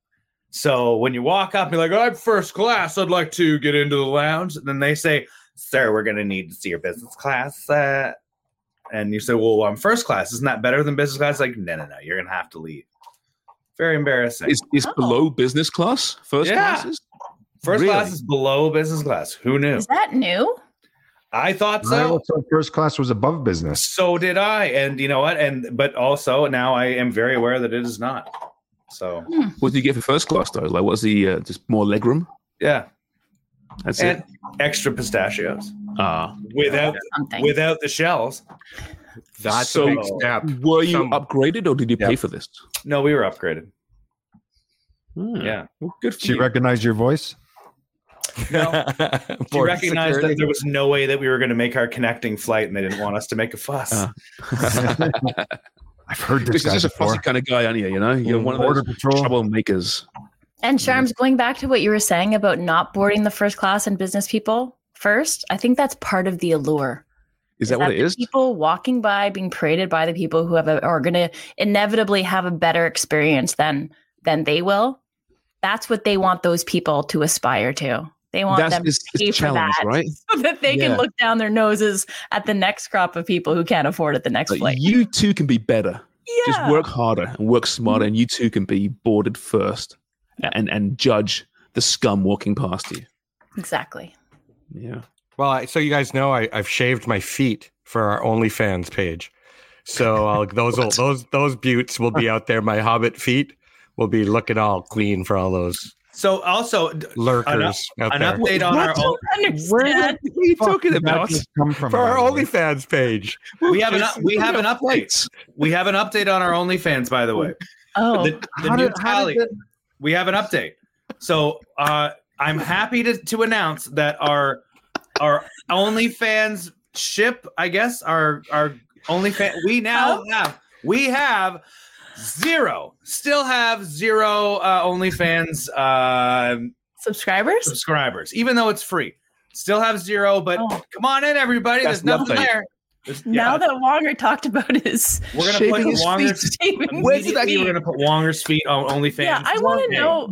So when you walk up and you're like, I'm first class, I'd like to get into the lounge. And then they say, sir, we're going to need to see your business class. And you say, well, I'm first class. Isn't that better than business class? Like, no, you're going to have to leave. Very embarrassing. It's below business class? First classes? First class is below business class. Who knew? Is that new? I thought so. I also first class was above business. So did I. And you know what? But also now I am very aware that it is not. So what do you get for first class though? Like what's the just more legroom? Yeah. That's and it. Extra pistachios. Without the shells. That's so a big step. Were you upgraded or did you pay for this? No, we were upgraded. Yeah. Well, good for you. She recognized your voice? No. She recognized security. That there was no way that we were going to make our connecting flight, and they didn't want us to make a fuss. I've heard this guy. He's just a fussy kind of guy, aren't you? You know, you're one of those troublemakers. And Charms, going back to what you were saying about not boarding the first class and business people first, I think that's part of the allure. Is that what it is? People walking by, being paraded by the people who are going to inevitably have a better experience than they will. That's what they want those people to aspire to. They want them to pay for that, right? So that they can look down their noses at the next crop of people who can't afford it the next flight. You too can be better. Yeah. Just work harder and work smarter, and you too can be boarded first and judge the scum walking past you. Exactly. Yeah. Well, so you guys know I've shaved my feet for our OnlyFans page. So those buttes will be out there. My hobbit feet will be looking all clean for all those. So also lurkers out there. Update on our OnlyFans. What are you talking about? For our OnlyFans page, we have an update. We have an update on our OnlyFans, by the way. Oh, the new tally. We have an update. So I'm happy to announce that our OnlyFans ship, I guess, our OnlyFans. We now have zero. Still have zero OnlyFans subscribers, even though it's free. Still have zero, but come on in, everybody. There's nothing there. Now that Wonger talked about his, we're gonna put Wonger's feet. We're gonna put Wonger's feet on OnlyFans. Yeah, I want to know.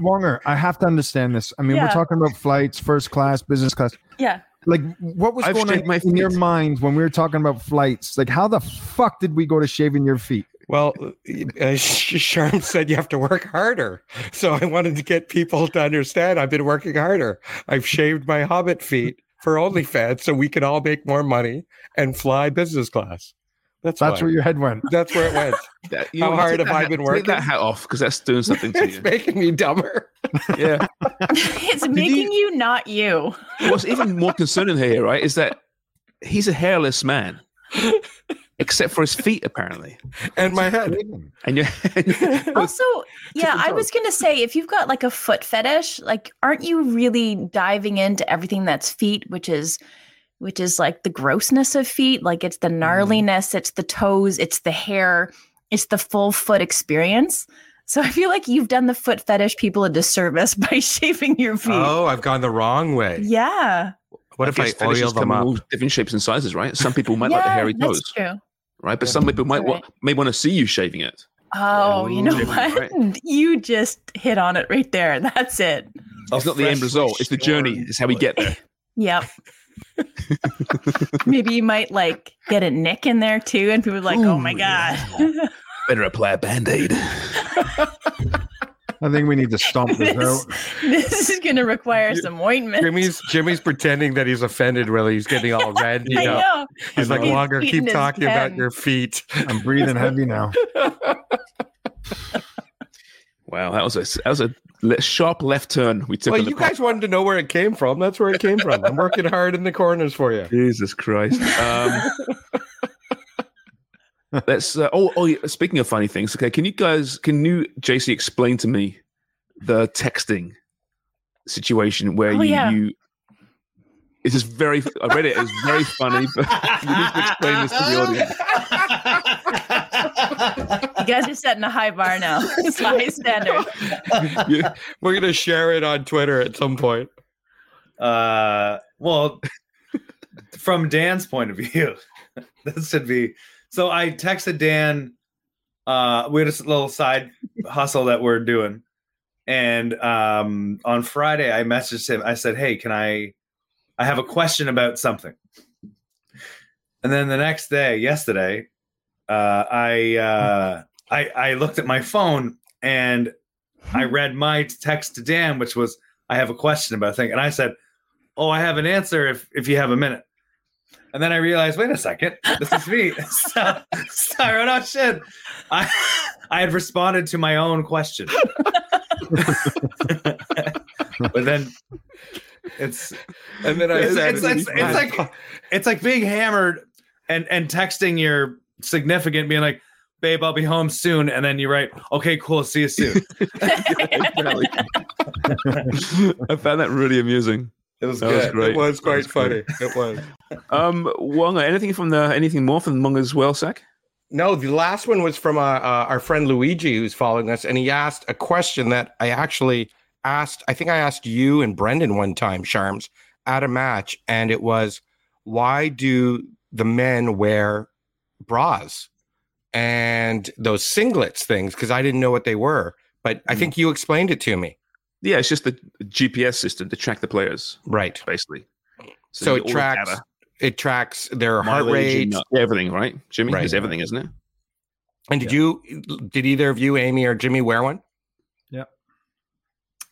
Wonger, I have to understand this. I mean, we're talking about flights, first class, business class. Yeah. Like, what was going on in your mind when we were talking about flights? Like, how the fuck did we go to shaving your feet? Well, Sharm said you have to work harder. So I wanted to get people to understand I've been working harder. I've shaved my hobbit feet for OnlyFans so we can all make more money and fly business class. That's where your head went. That's where it went. How hard have I been working? Take that hat off because that's doing something to you. It's making me dumber. Yeah. It's making you not you. What's even more concerning here, right, is that he's a hairless man. Except for his feet, apparently. And my head. Also, yeah, I was going to say, if you've got like a foot fetish, like, aren't you really diving into everything that's feet, which is like the grossness of feet? Like, it's the gnarliness, it's the toes, it's the hair, it's the full foot experience. So I feel like you've done the foot fetish people a disservice by shaving your feet. Oh, I've gone the wrong way. Yeah. What if I oil them up? All different shapes and sizes, right? Some people might like the hairy toes. That's true. Right, but some people may want to see you shaving it. Oh, you know what? Right? You just hit on it right there. That's it. It's not the end result. It's the journey. It's how we get there. Yep. Maybe you might like get a nick in there too, and people are like, "Oh my god!" Better apply a Band-Aid. I think we need to stomp this out. This is going to require some ointment. Jimmy's pretending that he's offended, really. He's getting all red. You know. He's like, Wonger, keep talking about your feet. I'm breathing heavy now. Wow, that was a sharp left turn we took. Well, you guys wanted to know where it came from. That's where it came from. I'm working hard in the corners for you. Jesus Christ. That's speaking of funny things, okay, can you JC explain to me the texting situation where it's just very I read it, it's very funny, but you need to explain this to the audience. You guys are setting a high bar now. It's a high standard. We're gonna share it on Twitter at some point. Well, from Dan's point of view, this should be. So I texted Dan. We had a little side hustle that we're doing, and on Friday I messaged him. I said, "Hey, can I have a question about something." And then the next day, yesterday, I looked at my phone and I read my text to Dan, which was, "I have a question about a thing," and I said, "Oh, I have an answer if you have a minute." And then I realized, wait a second, this is me. So I wrote, oh, shit. I had responded to my own question. But then it's like being hammered and texting your significant being like, babe, I'll be home soon. And then you write, okay, cool, see you soon. I found that really amusing. It was good. Was great. It was quite funny. It was. Wonga, anything more from Wonga's well sack? No, the last one was from our friend Luigi, who's following us, and he asked a question that I actually asked. I think I asked you and Brendan one time, Sharms, at a match, and it was, why do the men wear bras and those singlets things? Because I didn't know what they were, but I think you explained it to me. Yeah, it's just the GPS system to track the players, right? Basically, so it tracks. It tracks their heart rate, everything, right, Jimmy? Right. It's everything, isn't it? And did either of you, Amy or Jimmy, wear one? Yeah.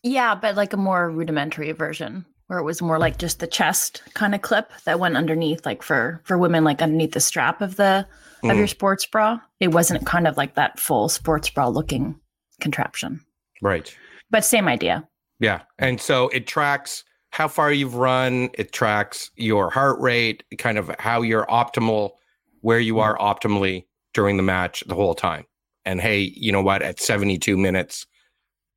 Yeah, but like a more rudimentary version where it was more like just the chest kind of clip that went underneath, like for women, like underneath the strap of the of your sports bra. It wasn't kind of like that full sports bra looking contraption. Right. But same idea. Yeah. And so it tracks how far you've run, it tracks your heart rate, kind of how you're optimal, where you are optimally during the match the whole time. And hey, you know what? At 72 minutes,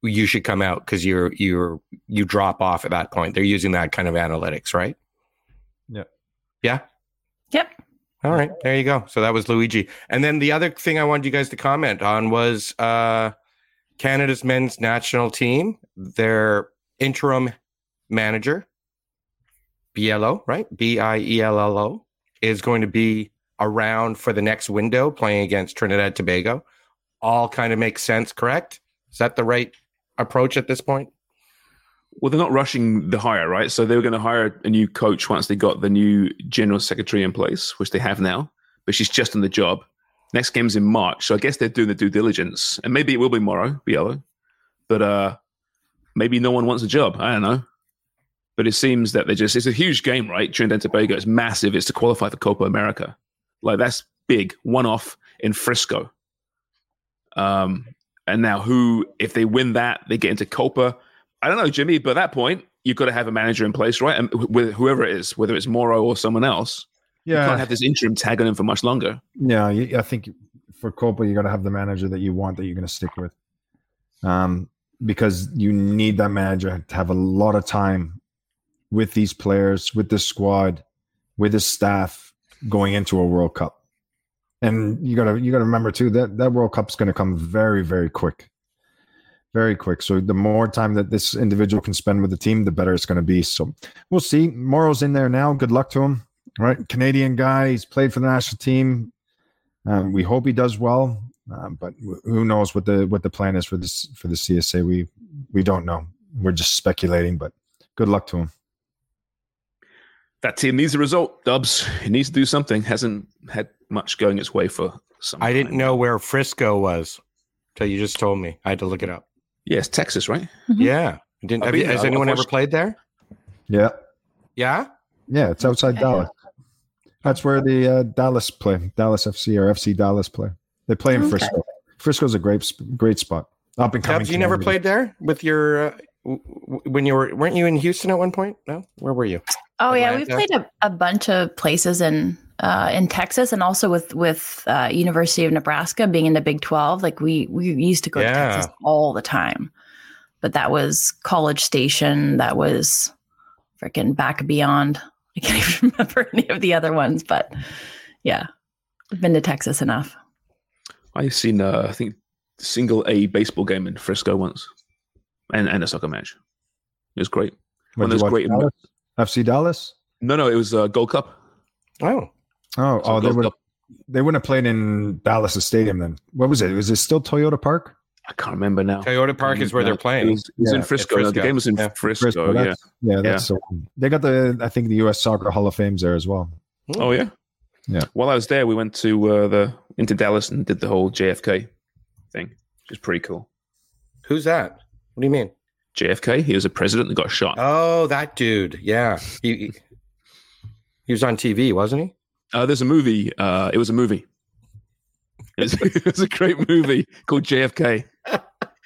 you should come out because you drop off at that point. They're using that kind of analytics, right? Yeah. Yeah. Yep. All right. There you go. So that was Luigi. And then the other thing I wanted you guys to comment on was Canada's men's national team, their interim manager, Biello, right? Biello, is going to be around for the next window playing against Trinidad Tobago. All kind of makes sense, correct? Is that the right approach at this point? Well, they're not rushing the hire, right? So they were going to hire a new coach once they got the new general secretary in place, which they have now, but she's just on the job. Next game's in March, so I guess they're doing the due diligence. And maybe it will be Moro Biello, but maybe no one wants a job. I don't know. But it seems that it's a huge game, right? Trinidad and Tobago, it's massive. It's to qualify for Copa America. Like, that's big. One off in Frisco. And now if they win that, they get into Copa. I don't know, Jimmy, but at that point, you've got to have a manager in place, right? And with whoever it is, whether it's Moro or someone else, you can't have this interim tag on him for much longer. Yeah, I think for Copa, you've got to have the manager that you want, that you're going to stick with. Because you need that manager to have a lot of time with these players, with this squad, with this staff going into a World Cup. And you gotta remember too that World Cup's gonna come very, very quick. Very quick. So the more time that this individual can spend with the team, the better it's gonna be. So we'll see. Moro's in there now. Good luck to him. All right. Canadian guy, he's played for the national team. We hope he does well. But who knows what the plan is for the CSA. We don't know. We're just speculating, but good luck to him. That team needs a result, Dubs. It needs to do something. Hasn't had much going its way for some time. I didn't know where Frisco was until you just told me. I had to look it up. Yes, Texas, right? Mm-hmm. Yeah. Has anyone ever played there? Yeah. Yeah? Yeah, it's outside Dallas. That's where the Dallas play. Dallas FC or FC Dallas play. They play in Frisco. Frisco's a great spot. Up and coming. Dubs, you never played there with your when you weren't you in Houston at one point? No? Where were you? Oh, Atlanta. Yeah, we've played a bunch of places in Texas, and also with University of Nebraska being in the Big 12. Like we used to go to Texas all the time, but that was College Station. That was freaking back beyond. I can't even remember any of the other ones, but yeah, I've been to Texas enough. I've seen I think single A baseball game in Frisco once, and a soccer match. It was great. One of those great. FC Dallas? No, it was Gold Cup. Oh, they wouldn't have played in Dallas' stadium then. What was it? Was it still Toyota Park? I can't remember now. Toyota Park is where they're playing. It was in Frisco. Frisco. The game was in Frisco. That's so cool. They got the U.S. Soccer Hall of Fames there as well. Oh, yeah? Yeah. While I was there, we went into Dallas and did the whole JFK thing, which is pretty cool. Who's that? What do you mean? JFK, he was a president that got shot. Oh, that dude. Yeah. He was on TV, wasn't he? There's a movie. It was a movie. It was a great movie called JFK.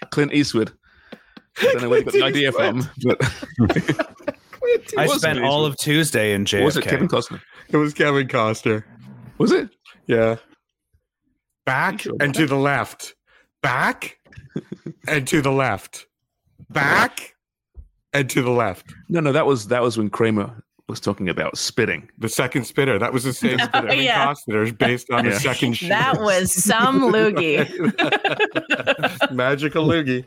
Clint Eastwood. I don't know where he got the idea from. But I spent all of Tuesday in JFK. Was it Kevin Costner? It was Kevin Costner. Was it? Yeah. Back and to the left. Back and to the left. Back and to the left. No, that was when Kramer was talking about spitting. The second spitter. That was the same spitter. I mean, Costner is based on the second shooter. That was some loogie. Magical loogie.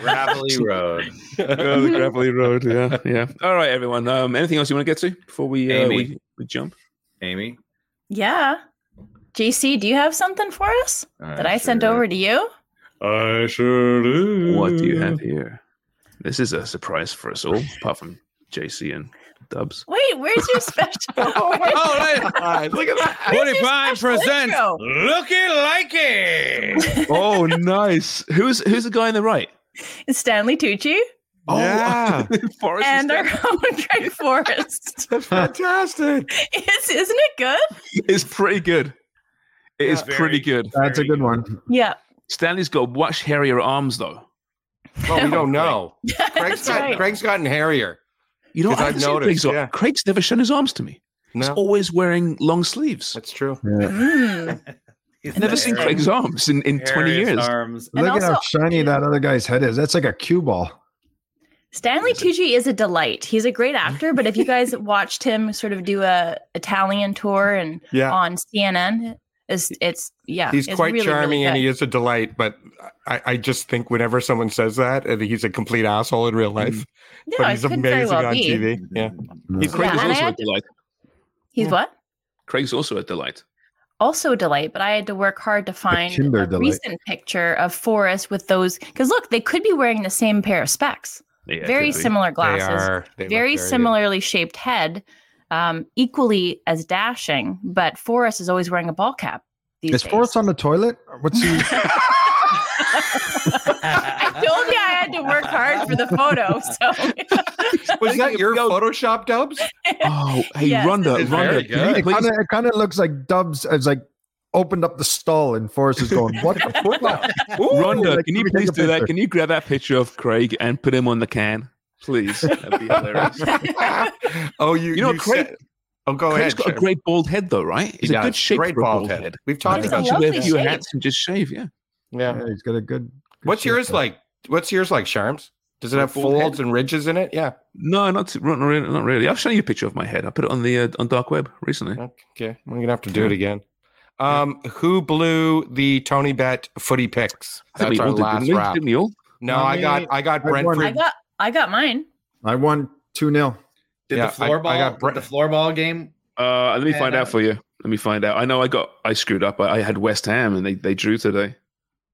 Gravelly Road. Oh, the Gravelly Road, yeah. All right, everyone. Anything else you want to get to before we jump? Amy? Yeah. JC, do you have something for us that I sent over to you? I sure do. What do you have here? This is a surprise for us all, apart from JC and Dubs. Wait, where's your special? All right. Look at that. 45%. Looking like it. Oh, nice. Who's the guy on the right? It's Stanley Tucci. Oh, yeah. Forrest and our own Craig Forrest. That's fantastic. Isn't it good? It's pretty good. It is pretty good. That's a good one. Yeah. Stanley's got much hairier arms, though. Well, we don't know. Craig's gotten hairier. You know, I've noticed. Craig's never shown his arms to me. No. He's always wearing long sleeves. That's true. Yeah. I've never seen Craig's arms in 20 years. Look at how shiny that other guy's head is. That's like a cue ball. Stanley Tucci is a delight. He's a great actor, but if you guys watched him sort of do a Italian tour and on CNN, he's quite really, charming, really, and he is a delight. But I just think whenever someone says that, he's a complete asshole in real life. Yeah, but he's amazing on TV. Yeah, Craig's also a delight. He's what? Craig's also a delight. Also a delight, but I had to work hard to find a recent picture of Forrest with those, because look, they could be wearing the same pair of specs. Yeah, very similar glasses. They very similarly shaped head. Equally as dashing, but Forrest is always wearing a ball cap. Is Forrest on the toilet? What's he? I told you I had to work hard for the photo. So was that your Photoshop, Dubs? Oh, hey, yes, Rhonda. It kind of looks like Dubs is like opened up the stall and Forrest is going, what the fuck? Rhonda, can you please do that? Can you grab that picture of Craig and put him on the can? Please, that'd be hilarious. Oh, you know, Craig. Craig's got a great bald head, though, right? He's a good shape for a bald head. We've talked about you wear your hats and just shave, yeah. He's got a good. What's yours head. Like? What's yours like, Sharms? Does it have folds and ridges in it? Yeah. No, not really. I'll show you a picture of my head. I put it on the on dark web recently. Okay, I'm gonna have to do it again. Who blew the Tony Bet footy picks? That's our last round. Didn't we all? No, I got Brentford. I got mine. I won 2-0. Did the floorball game? Let me find out for you. Let me find out. I know I screwed up. I had West Ham and they drew today.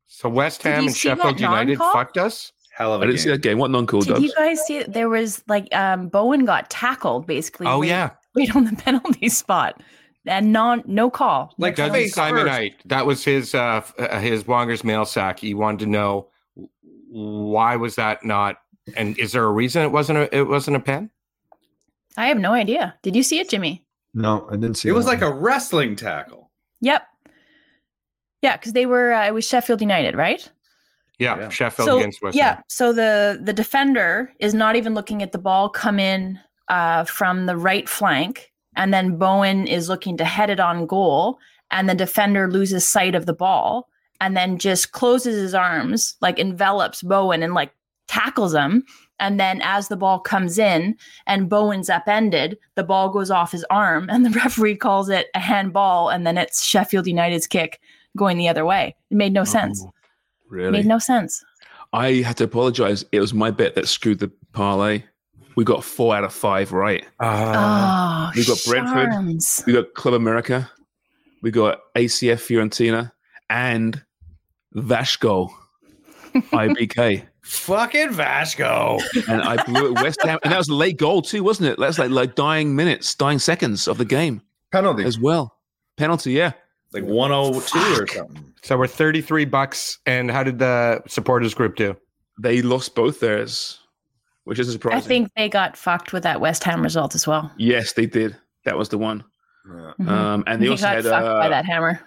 So West Ham and Sheffield United fucked us. Hell of a game. I didn't see that game. What non-call? Did you guys see it? There was like Bowen got tackled basically. Oh yeah. Wait on the penalty spot. And no call. Like Dudley Simonite. That was his Wongers mail sack. He wanted to know why was that not. And is there a reason it wasn't a pen? I have no idea. Did you see it, Jimmy? No, I didn't see it. It was like a wrestling tackle. Yep. Yeah, because they were. It was Sheffield United, right? Yeah. Sheffield against West Ham. Yeah, so the defender is not even looking at the ball come in from the right flank, and then Bowen is looking to head it on goal, and the defender loses sight of the ball, and then just closes his arms, like envelops Bowen, and like tackles him, and then as the ball comes in and Bowen's upended, the ball goes off his arm and the referee calls it a handball, and then it's Sheffield United's kick going the other way. It made no sense. Really? It made no sense. I had to apologize. It was my bet that screwed the parlay. We got 4 out of 5 right. We got Brentford. We got Club America. We got ACF Fiorentina and Vasco IBK. Fucking Vasco. And I blew it West Ham. And that was a late goal too, wasn't it? That's like dying seconds of the game. Penalty. As well. Penalty, yeah. Like 102 or something. So we're $33. And how did the supporters group do? They lost both theirs, which is surprising. I think they got fucked with that West Ham result as well. Yes, they did. That was the one. Yeah. And they also got fucked by that hammer.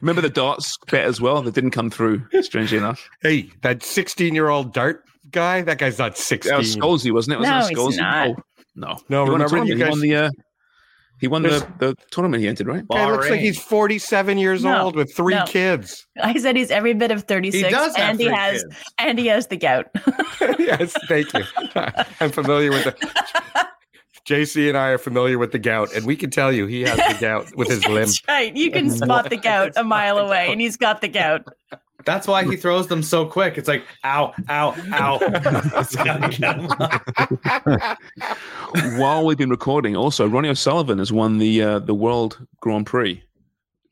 Remember the darts bet as well that didn't come through, strangely enough. Hey, that 16-year-old dart guy, that guy's not 16. That was Scholesy, wasn't it? No, he's not. No. No, remember you guys won the He won the tournament he entered, right? It looks like he's 47 years old with three kids. I said he's every bit of 36. He does have three kids. And he has the gout. Yes, thank you. I'm familiar with the... JC and I are familiar with the gout, and we can tell you he has the gout with his limb. Right. You can spot the gout a mile away, and he's got the gout. That's why he throws them so quick. It's like, ow, ow, ow. While we've been recording, also, Ronnie O'Sullivan has won the World Grand Prix.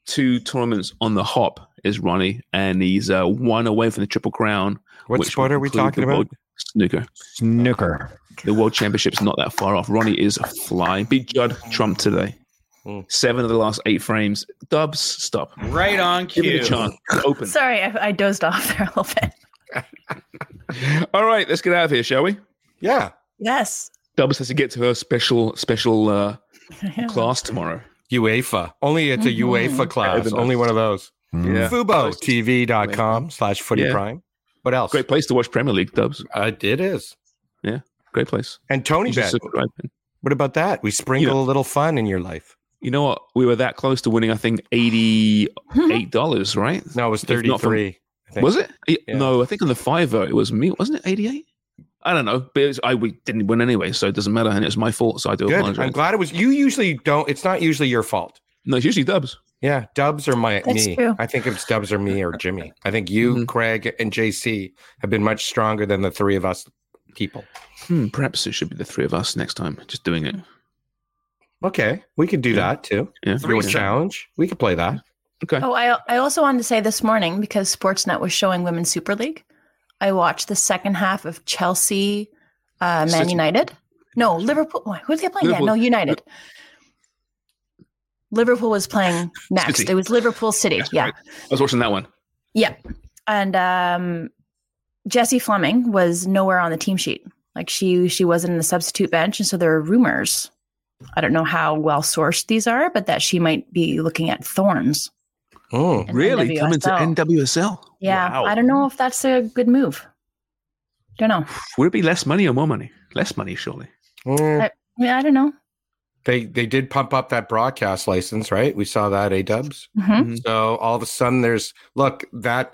2 tournaments on the hop is Ronnie, and he's one away from the Triple Crown. What sport are we talking about? Snooker. The World Championship's not that far off. Ronnie is a fly. Beat Judd Trump today. 7 of the last 8 frames. Dubs, stop. Right on cue. Give it a chance. Open. Sorry, I dozed off there a little bit. All right, let's get out of here, shall we? Yeah. Yes. Dubs has to get to her special class tomorrow. UEFA. Only it's a UEFA class. Only one of those. Yeah. FuboTV.com/footyprime. What else? Great place to watch Premier League, Dubs. It is. Yeah, great place. And Tony Bet. What about that? We sprinkle a little fun in your life. You know what? We were that close to winning, I think, $88, right? No, it was 33. Was it? Yeah. No, I think on the fiver, it was me. Wasn't it 88? I don't know. But we didn't win anyway, so it doesn't matter. And it's my fault, so I do apologize. I'm glad it was. You usually don't. It's not usually your fault. No, it's usually Dubs. Yeah, Dubs or me. True. I think it's Dubs or me or Jimmy. I think you, Craig, and JC have been much stronger than the three of us people. Perhaps it should be the three of us next time, just doing it. Okay, we could do that too. Yeah. Three challenge. We could play that. Okay. Oh, I also wanted to say this morning, because Sportsnet was showing Women's Super League, I watched the second half of Chelsea, Man United. No, Liverpool. Who are they playing? Liverpool. Yeah, no, United. Liverpool was playing next. City. It was Liverpool City. That's right. I was watching that one. Yeah. And Jessie Fleming was nowhere on the team sheet. Like she wasn't in the substitute bench. And so there are rumors, I don't know how well sourced these are, but that she might be looking at thorns. Oh, really? NWSL. Coming to NWSL? Yeah. Wow. I don't know if that's a good move. Don't know. Would it be less money or more money? Less money, surely. I don't know. They did pump up that broadcast license, right? We saw that, A-Dubs. Mm-hmm. So all of a sudden that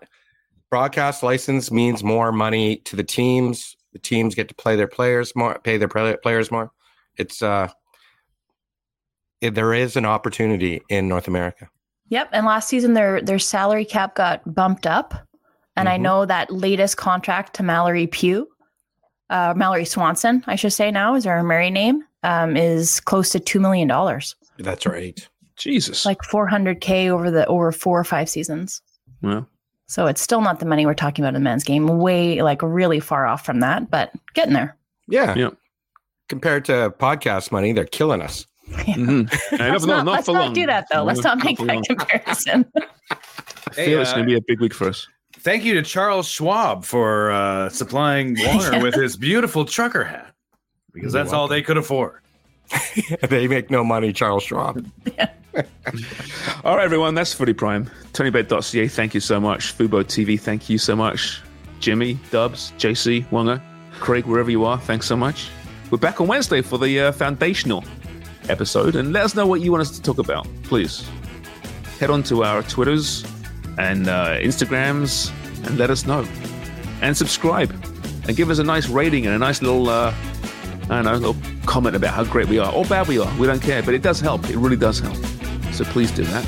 broadcast license means more money to the teams. The teams get to pay their players more. It's there is an opportunity in North America. Yep, and last season their salary cap got bumped up, and I know that latest contract to Mallory Swanson, I should say now is her married name, is close to $2 million. That's right. Jesus, like $400K over 4 or 5 seasons. Wow. So it's still not the money we're talking about in the men's game. Way, really far off from that, but getting there. Yeah. Compared to podcast money, they're killing us. Yeah. Mm-hmm. Let's not do that, though. Let's not make that comparison. I feel it's going to be a big week for us. Thank you to Charles Schwab for supplying water with his beautiful trucker hat, because that's all they could afford. They make no money, Charles Schwab. Yeah. All right, everyone, that's Footy Prime. TonyBet.ca, thank you so much. Fubo TV, thank you so much. Jimmy, Dubs, JC, Wonga, Craig, wherever you are, thanks so much. We're back on Wednesday for the foundational episode, and let us know what you want us to talk about, please. Head on to our Twitters and Instagrams and let us know. And subscribe and give us a nice rating and a nice little... little comment about how great we are or bad we are. We don't care, but it does help. It really does help. So please do that.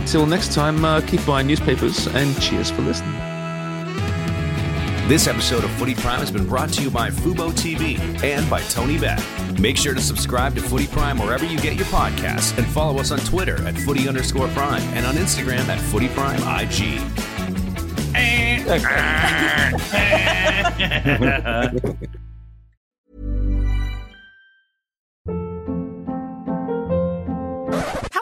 Until next time, keep buying newspapers and cheers for listening. This episode of Footy Prime has been brought to you by Fubo TV and by Tony Bet. Make sure to subscribe to Footy Prime wherever you get your podcasts and follow us on Twitter at @Footy_Prime and on Instagram at @FootyPrimeIG.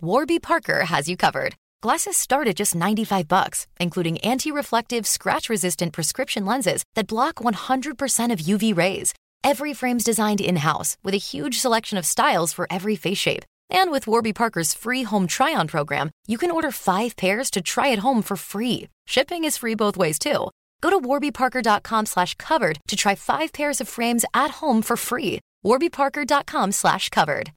Warby Parker has you covered. Glasses start at just $95, including anti-reflective, scratch-resistant prescription lenses that block 100% of UV rays. Every frame's designed in-house, with a huge selection of styles for every face shape. And with Warby Parker's free home try-on program, you can order 5 pairs to try at home for free. Shipping is free both ways, too. Go to warbyparker.com/covered to try 5 pairs of frames at home for free. warbyparker.com/covered.